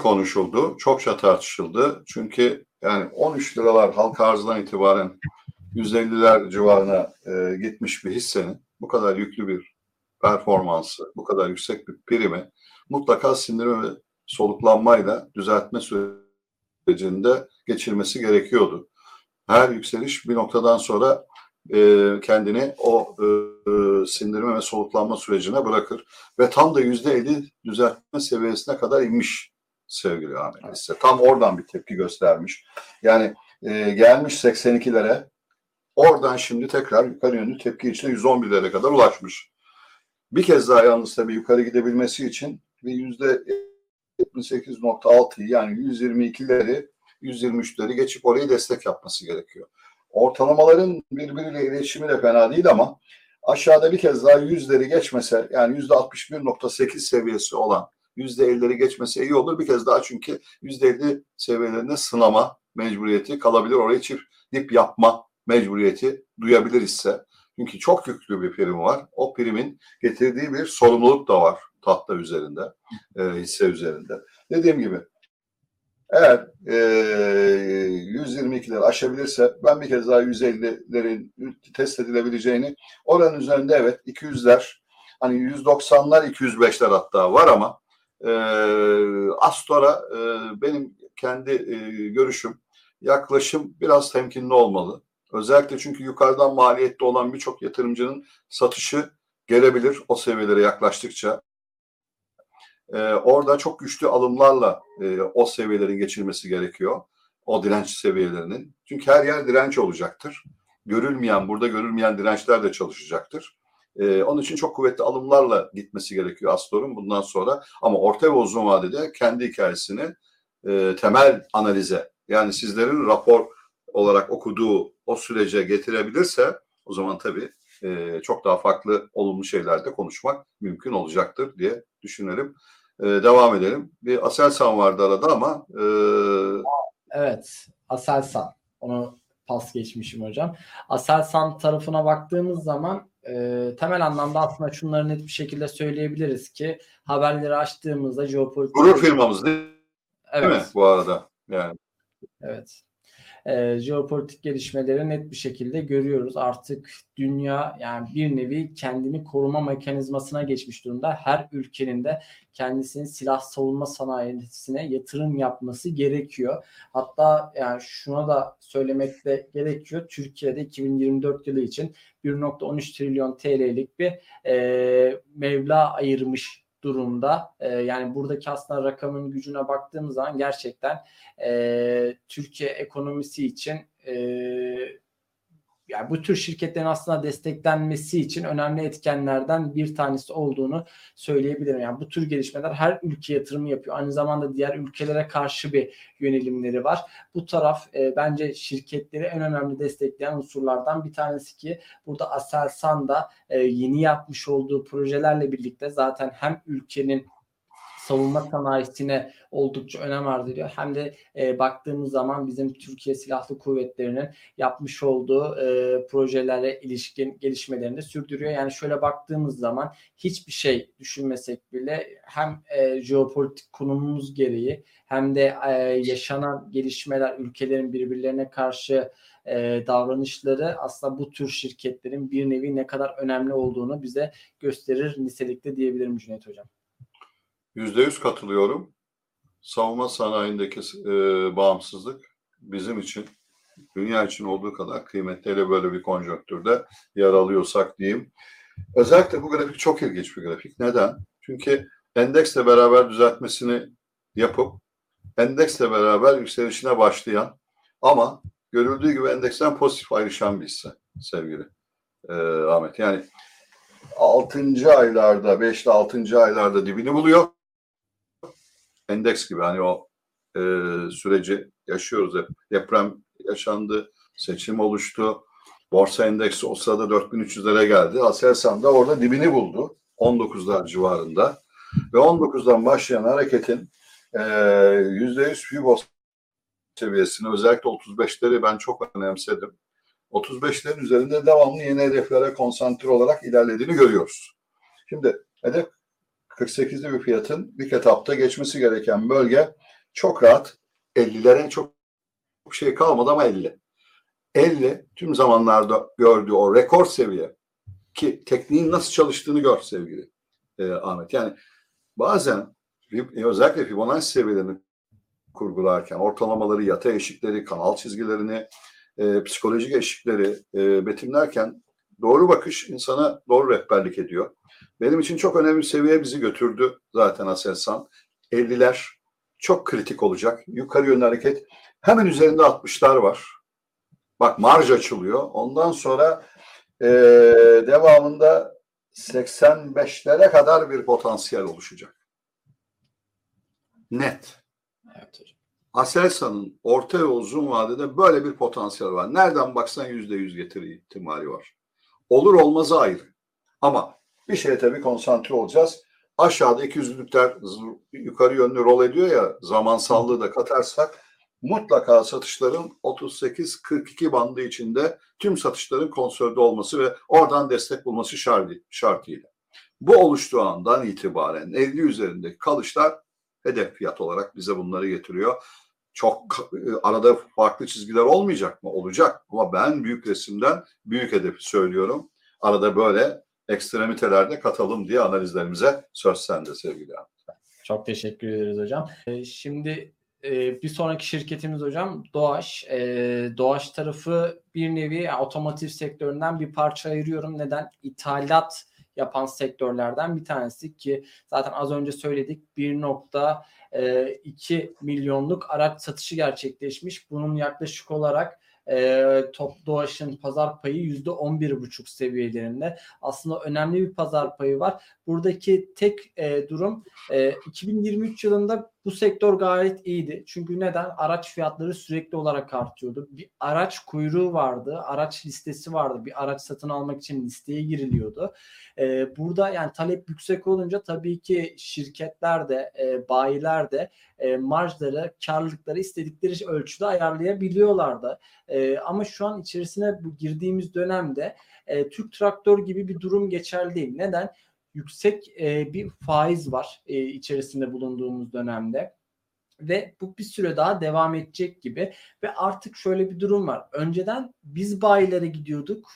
konuşuldu, çokça tartışıldı. Çünkü yani 13 liralar halka arzdan itibaren 150'ler civarına gitmiş bir hissenin bu kadar yüklü bir performansı, bu kadar yüksek bir primi mutlaka sindirme ve soluklanmayla düzeltme sürecinde geçirmesi gerekiyordu. Her yükseliş bir noktadan sonra kendini o sindirme ve soluklanma sürecine bırakır. Ve tam da %50 düzeltme seviyesine kadar inmiş sevgili Ahmet. Evet. Tam oradan bir tepki göstermiş. Yani gelmiş 82'lere, oradan şimdi tekrar yukarı yönlü tepki içinde 111'lere kadar ulaşmış. Bir kez daha yalnız tabii yukarı gidebilmesi için %78.6'yı yani 122'leri, 123'leri geçip orayı destek yapması gerekiyor. Ortalamaların birbiriyle iletişimi de fena değil ama aşağıda bir kez daha 100'leri geçmese, yani %61.8 seviyesi olan %50'leri geçmese iyi olur. Bir kez daha, çünkü %50 seviyelerinde sınama mecburiyeti kalabilir. Orayı çift dip yapma mecburiyeti duyabilir ise. Çünkü çok yüklü bir prim var. O primin getirdiği bir sorumluluk da var tahta üzerinde, hisse üzerinde. Dediğim gibi eğer 122'leri aşabilirse ben bir kez daha 150'lerin test edilebileceğini, oranın üzerinde evet 200'ler, hani 190'lar, 205'ler hatta var ama Astor'a benim kendi görüşüm, yaklaşım biraz temkinli olmalı. Özellikle çünkü yukarıdan maliyetli olan birçok yatırımcının satışı gelebilir o seviyelere yaklaştıkça. Orada çok güçlü alımlarla o seviyelerin geçilmesi gerekiyor. O direnç seviyelerinin. Çünkü her yer direnç olacaktır. Burada görülmeyen dirençler de çalışacaktır. Onun için çok kuvvetli alımlarla gitmesi gerekiyor Astor'un bundan sonra. Ama orta ve uzun vadede kendi hikayesini temel analize, yani sizlerin rapor olarak okuduğu o sürece getirebilirse, o zaman tabii çok daha farklı olumlu şeyler de konuşmak mümkün olacaktır diye düşünelim. Devam edelim. Bir Aselsan vardı arada ama... Evet, Aselsan. Onu pas geçmişim hocam. Aselsan tarafına baktığımız zaman temel anlamda aslında şunları net bir şekilde söyleyebiliriz ki haberleri açtığımızda jeopolitik... Gurur firmamız değil mi bu arada? Yani. Evet. Jeopolitik gelişmeleri net bir şekilde görüyoruz. Artık dünya yani bir nevi kendini koruma mekanizmasına geçmiş durumda. Her ülkenin de kendisinin silah savunma sanayisine yatırım yapması gerekiyor. Hatta yani şuna da söylemek de gerekiyor. Türkiye'de 2024 yılı için 1.13 trilyon TL'lik bir meblağ ayırmış durumda. Yani buradaki aslında rakamın gücüne baktığımız zaman gerçekten Türkiye ekonomisi için yani bu tür şirketlerin aslında desteklenmesi için önemli etkenlerden bir tanesi olduğunu söyleyebilirim. Yani bu tür gelişmeler her ülke yatırımı yapıyor. Aynı zamanda diğer ülkelere karşı bir yönelimleri var. Bu taraf bence şirketleri en önemli destekleyen unsurlardan bir tanesi ki burada Aselsan da yeni yapmış olduğu projelerle birlikte zaten hem ülkenin savunma sanayisine oldukça önem arz ediyor. Hem de baktığımız zaman bizim Türkiye Silahlı Kuvvetleri'nin yapmış olduğu projelerle ilişkin gelişmelerini de sürdürüyor. Yani şöyle baktığımız zaman hiçbir şey düşünmesek bile hem jeopolitik konumumuz gereği hem de yaşanan gelişmeler, ülkelerin birbirlerine karşı davranışları aslında bu tür şirketlerin bir nevi ne kadar önemli olduğunu bize gösterir nitelikte diyebilirim Cüneyt Hocam. %100 katılıyorum. Savunma sanayindeki bağımsızlık bizim için, dünya için olduğu kadar kıymetli. Hele böyle bir konjonktürde yer alıyorsak diyeyim. Özellikle bu grafik çok ilginç bir grafik. Neden? Çünkü endeksle beraber düzeltmesini yapıp endeksle beraber yükselişine başlayan ama görüldüğü gibi endeksten pozitif ayrışan bir hisse sevgili Ahmet. Yani 6. aylarda 5 ile 6. aylarda dibini buluyor. Endeks gibi hani o süreci yaşıyoruz hep. Deprem yaşandı, seçim oluştu. Borsa endeksi o sırada 4300'lere geldi. Aselsan da orada dibini buldu. 19'lar civarında. Ve 19'dan başlayan hareketin %100 FIBO seviyesini özellikle 35'leri ben çok önemsedim. 35'lerin üzerinde devamlı yeni hedeflere konsantre olarak ilerlediğini görüyoruz. Şimdi hedef 48'li bir fiyatın ilk etapta geçmesi gereken bölge çok rahat 50'lere çok bir şey kalmadı ama 50. 50 tüm zamanlarda gördüğü o rekor seviye ki tekniğin nasıl çalıştığını gör sevgili Ahmet. Yani bazen özellikle Fibonacci seviyelerini kurgularken ortalamaları, yata eşikleri, kanal çizgilerini, psikolojik eşikleri betimlerken doğru bakış insana doğru rehberlik ediyor. Benim için çok önemli bir seviyeye bizi götürdü zaten Aselsan. 50'ler çok kritik olacak. Yukarı yönlü hareket. Hemen üzerinde 60'lar var. Bak marj açılıyor. Ondan sonra devamında 85'lere kadar bir potansiyel oluşacak. Net. Evet hocam. Aselsan'ın orta ve uzun vadede böyle bir potansiyel var. Nereden baksan %100 getiri ihtimali var. Olur olmazı ayrı. Ama bir şeye tabii konsantre olacağız. Aşağıda 200'lükler yukarı yönlü rol ediyor ya, zamansallığı da katarsak mutlaka satışların 38-42 bandı içinde tüm satışların konsolide olması ve oradan destek bulması şartıyla. Bu oluştuğu andan itibaren 50 üzerindeki kalışlar hedef fiyat olarak bize bunları getiriyor. Çok arada farklı çizgiler olmayacak mı? Olacak ama ben büyük resimden büyük hedefi söylüyorum. Arada böyle ekstremitelerde katalım diye analizlerimize söz sende sevgili abi. Çok teşekkür ederiz hocam. Şimdi bir sonraki şirketimiz hocam Doğuş. Doğuş tarafı bir nevi otomotiv sektöründen bir parça ayırıyorum. Neden? İthalat yapan sektörlerden bir tanesi ki zaten az önce söyledik 1.2 milyonluk araç satışı gerçekleşmiş. Bunun yaklaşık olarak Doğuş'un pazar payı %11,5 seviyelerinde. Aslında önemli bir pazar payı var. Buradaki tek durum 2023 yılında bu sektör gayet iyiydi. Çünkü neden? Araç fiyatları sürekli olarak artıyordu. Bir araç kuyruğu vardı. Araç listesi vardı. Bir araç satın almak için listeye giriliyordu. Burada yani talep yüksek olunca tabii ki şirketler de bayiler de marjları, karlılıkları istedikleri ölçüde ayarlayabiliyorlardı. Ama şu an içerisine bu girdiğimiz dönemde Türk Traktör gibi bir durum geçerli değil. Neden? Yüksek bir faiz var içerisinde bulunduğumuz dönemde ve bu bir süre daha devam edecek gibi ve artık şöyle bir durum var. Önceden biz bayilere gidiyorduk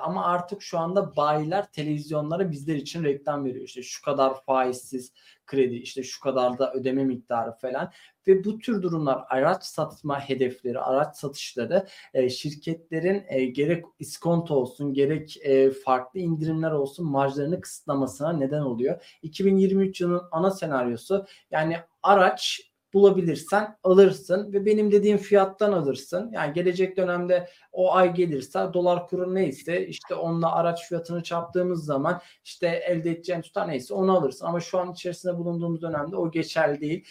ama artık şu anda bayiler televizyonlara bizler için reklam veriyor. İşte şu kadar faizsiz kredi, işte şu kadar da ödeme miktarı falan ve bu tür durumlar araç satma hedefleri, araç satışları şirketlerin gerek iskonto olsun, gerek farklı indirimler olsun marjlarını kısıtlamasına neden oluyor. 2023 yılının ana senaryosu yani araç bulabilirsen alırsın ve benim dediğim fiyattan alırsın. Yani gelecek dönemde o ay gelirse dolar kuru neyse işte onunla araç fiyatını çarptığımız zaman işte elde edeceğin tutar neyse onu alırsın. Ama şu an içerisinde bulunduğumuz dönemde o geçerli değil.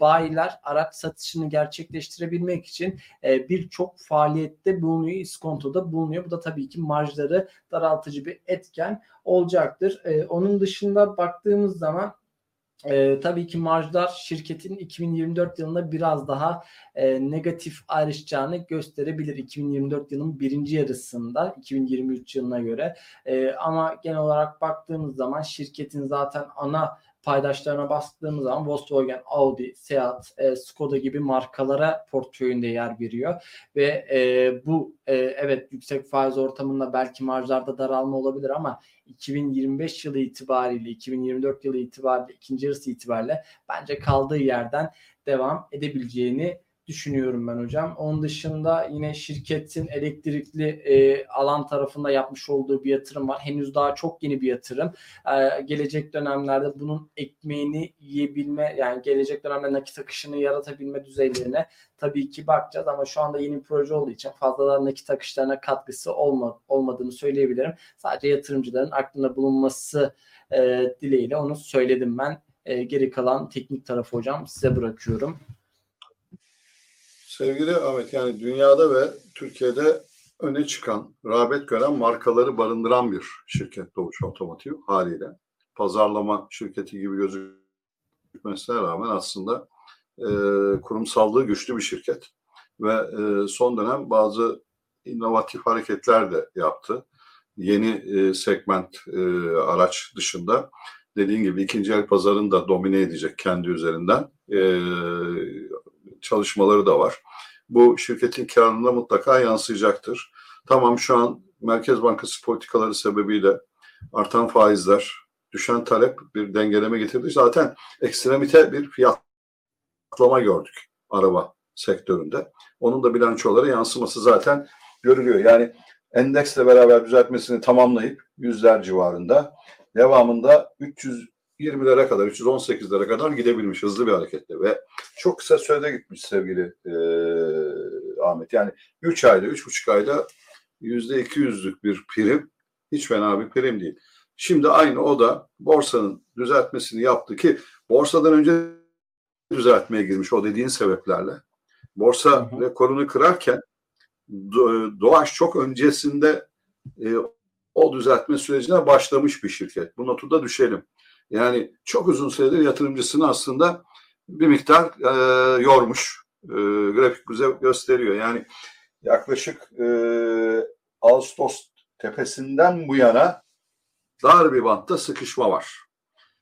Bayiler araç satışını gerçekleştirebilmek için birçok faaliyette bulunuyor, iskontoda bulunuyor. Bu da tabii ki marjları daraltıcı bir etken olacaktır. Onun dışında baktığımız zaman Tabii ki marjlar şirketin 2024 yılında biraz daha negatif ayrışacağını gösterebilir 2024 yılının birinci yarısında 2023 yılına göre. Ama genel olarak baktığımız zaman şirketin zaten ana paydaşlarına bastığımız zaman Volkswagen, Audi, Seat, Skoda gibi markalara portföyünde yer veriyor. Ve bu evet yüksek faiz ortamında belki marjlarda daralma olabilir ama 2025 yılı itibariyle, 2024 yılı itibariyle, ikinci yarısı itibariyle bence kaldığı yerden devam edebileceğini düşünüyorum ben hocam. Onun dışında yine şirketin elektrikli alan tarafında yapmış olduğu bir yatırım var. Henüz daha çok yeni bir yatırım. Gelecek dönemlerde bunun ekmeğini yiyebilme, yani gelecek dönemde nakit akışını yaratabilme düzeylerine tabii ki bakacağız ama şu anda yeni bir proje olduğu için fazladan nakit akışlarına katkısı olmadığını söyleyebilirim. Sadece yatırımcıların aklında bulunması dileğiyle onu söyledim ben. Geri kalan teknik tarafı hocam size bırakıyorum. Sevgili Ahmet, yani dünyada ve Türkiye'de öne çıkan, rağbet gören markaları barındıran bir şirket Doğuş Otomotiv haliyle. Pazarlama şirketi gibi gözükmesine rağmen aslında kurumsallığı güçlü bir şirket. Ve son dönem bazı inovatif hareketler de yaptı. Yeni segment araç dışında. Dediğim gibi ikinci el pazarını da domine edecek kendi üzerinden çalışmaları da var. Bu şirketin karına mutlaka yansıyacaktır. Tamam, şu an Merkez Bankası politikaları sebebiyle artan faizler, düşen talep bir dengeleme getirdi. Zaten ekstremite bir fiyatlama gördük araba sektöründe. Onun da bilançolara yansıması zaten görülüyor. Yani endeksle beraber düzeltmesini tamamlayıp yüzler civarında, devamında 320'lere kadar, 318'lere kadar gidebilmiş hızlı bir hareketle ve çok kısa sürede gitmiş sevgili Ahmet. Yani 3 ayda, 3,5 ayda %200'lük bir prim, hiç fena bir prim değil. Şimdi aynı o da borsanın düzeltmesini yaptı ki borsadan önce düzeltmeye girmiş o dediğin sebeplerle. Borsa rekorunu kırarken Doğaş çok öncesinde o düzeltme sürecine başlamış bir şirket. Bu notu da düşelim. Yani çok uzun süredir yatırımcısını aslında bir miktar yormuş. Grafik bize gösteriyor. Yani yaklaşık Ağustos tepesinden bu yana dar bir bantta sıkışma var.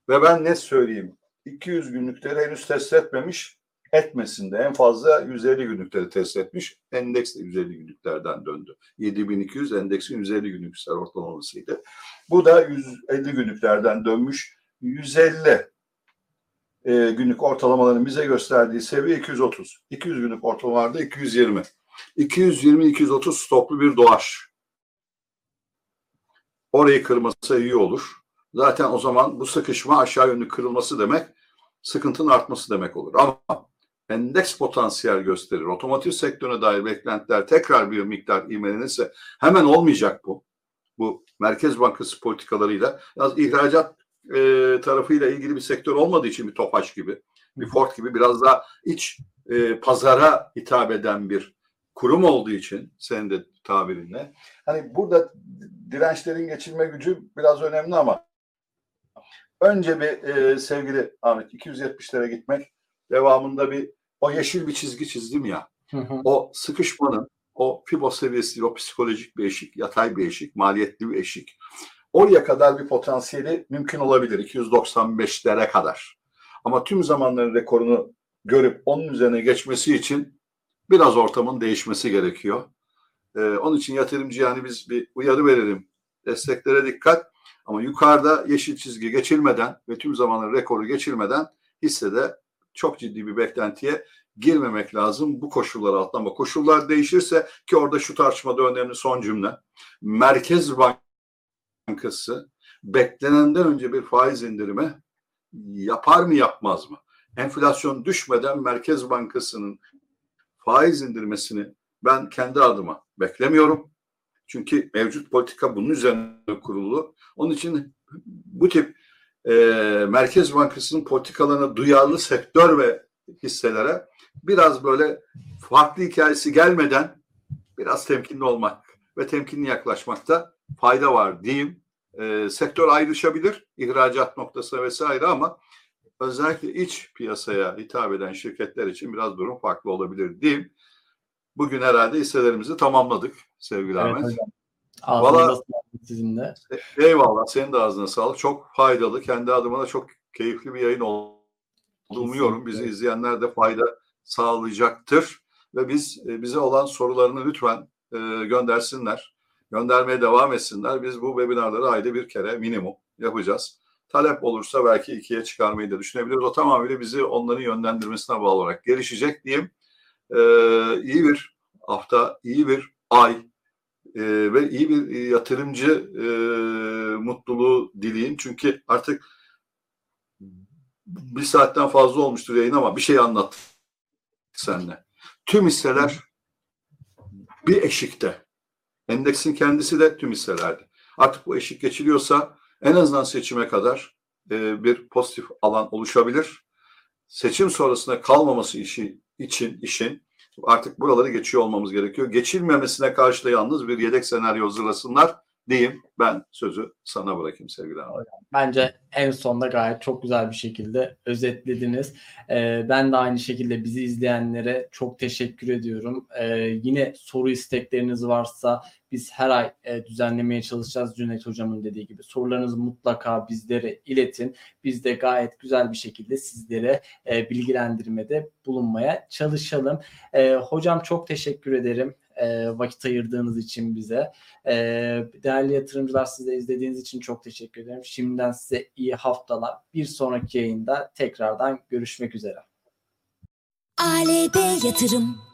Ve ben ne söyleyeyim? 200 günlükleri henüz test etmemiş, etmesinde en fazla 150 günlükleri test etmiş. Endeks de 150 günlüklerden döndü. 7200 endeksin 150 günlük seri ortalamasıydı. Bu da 150 günlüklerden dönmüş. 150 günlük ortalamaların bize gösterdiği seviye 230. 200 günlük ortalamalarda 220. 220-230 stoplu bir Doğaş. Orayı kırması iyi olur. Zaten o zaman bu sıkışma aşağı yönlü kırılması demek, sıkıntının artması demek olur. Ama endeks potansiyel gösterir. Otomotiv sektörüne dair beklentiler tekrar bir miktar imelenirse hemen olmayacak bu. Bu Merkez Bankası politikalarıyla, biraz ihracat tarafıyla ilgili bir sektör olmadığı için bir Tofaş gibi, bir Ford gibi biraz daha iç pazara hitap eden bir kurum olduğu için senin de tabirinle. Hani burada dirençlerin geçilme gücü biraz önemli ama önce bir sevgili Ahmet 270'lere gitmek, devamında bir o yeşil bir çizgi çizdim ya. O sıkışmanın, o fibo seviyesi, o psikolojik bir eşik, yatay bir eşik, maliyetli bir eşik. Oraya kadar bir potansiyeli mümkün olabilir 295'lere kadar. Ama tüm zamanların rekorunu görüp onun üzerine geçmesi için biraz ortamın değişmesi gerekiyor. Onun için yatırımcı, yani biz bir uyarı verelim. Desteklere dikkat. Ama yukarıda yeşil çizgi geçilmeden ve tüm zamanların rekoru geçilmeden hissede çok ciddi bir beklentiye girmemek lazım. Bu koşulları atlama. Koşullar değişirse ki orada şu tartışmada önemli son cümle. Merkez Bankası beklenenden önce bir faiz indirimi yapar mı yapmaz mı? Enflasyon düşmeden Merkez Bankası'nın faiz indirmesini ben kendi adıma beklemiyorum. Çünkü mevcut politika bunun üzerine kurulu. Onun için bu tip Merkez Bankası'nın politikalarına duyarlı sektör ve hisselere biraz böyle farklı hikayesi gelmeden biraz temkinli olmak ve temkinli yaklaşmakta fayda var diyeyim. Sektör ayrışabilir, ihracat noktası vesaire ama özellikle iç piyasaya hitap eden şirketler için biraz durum farklı olabilir diyeyim. Bugün herhalde hisselerimizi tamamladık sevgili Ahmet. Evet, ağzınıza sağlık sizin de. Eyvallah, senin de ağzına sağlık. Çok faydalı. Kendi adıma da çok keyifli bir yayın oldu. Kesinlikle. Umuyorum bizi izleyenler de fayda sağlayacaktır. Ve bize olan sorularını lütfen göndersinler. Göndermeye devam etsinler. Biz bu webinarları ayda bir kere minimum yapacağız. Talep olursa belki ikiye çıkarmayı da düşünebiliriz. O tamamıyla bizi onların yönlendirmesine bağlı olarak gelişecek diyeyim. İyi bir hafta, iyi bir ay ve iyi bir yatırımcı mutluluğu dileyim. Çünkü artık bir saatten fazla olmuştur yayın ama bir şey anlattık seninle. Tüm hisseler bir eşikte. Endeksin kendisi de tüm hisselerdi. Artık bu eşik geçiliyorsa en azından seçime kadar bir pozitif alan oluşabilir. Seçim sonrasında kalmaması için artık buraları geçiyor olmamız gerekiyor. Geçilmemesine karşı da yalnız bir yedek senaryo hazırlasınlar diyeyim. Ben sözü sana bırakayım sevgili abi. Bence en sonunda gayet çok güzel bir şekilde özetlediniz. Ben de aynı şekilde bizi izleyenlere çok teşekkür ediyorum. Yine soru istekleriniz varsa biz her ay düzenlemeye çalışacağız. Cüneyt Hocam'ın dediği gibi sorularınızı mutlaka bizlere iletin. Biz de gayet güzel bir şekilde sizlere bilgilendirmede bulunmaya çalışalım. Hocam çok teşekkür ederim. Vakit ayırdığınız için bize. Değerli yatırımcılar, siz de izlediğiniz için çok teşekkür ederim. Şimdiden size iyi haftalar. Bir sonraki yayında tekrardan görüşmek üzere. Aleve Yatırım.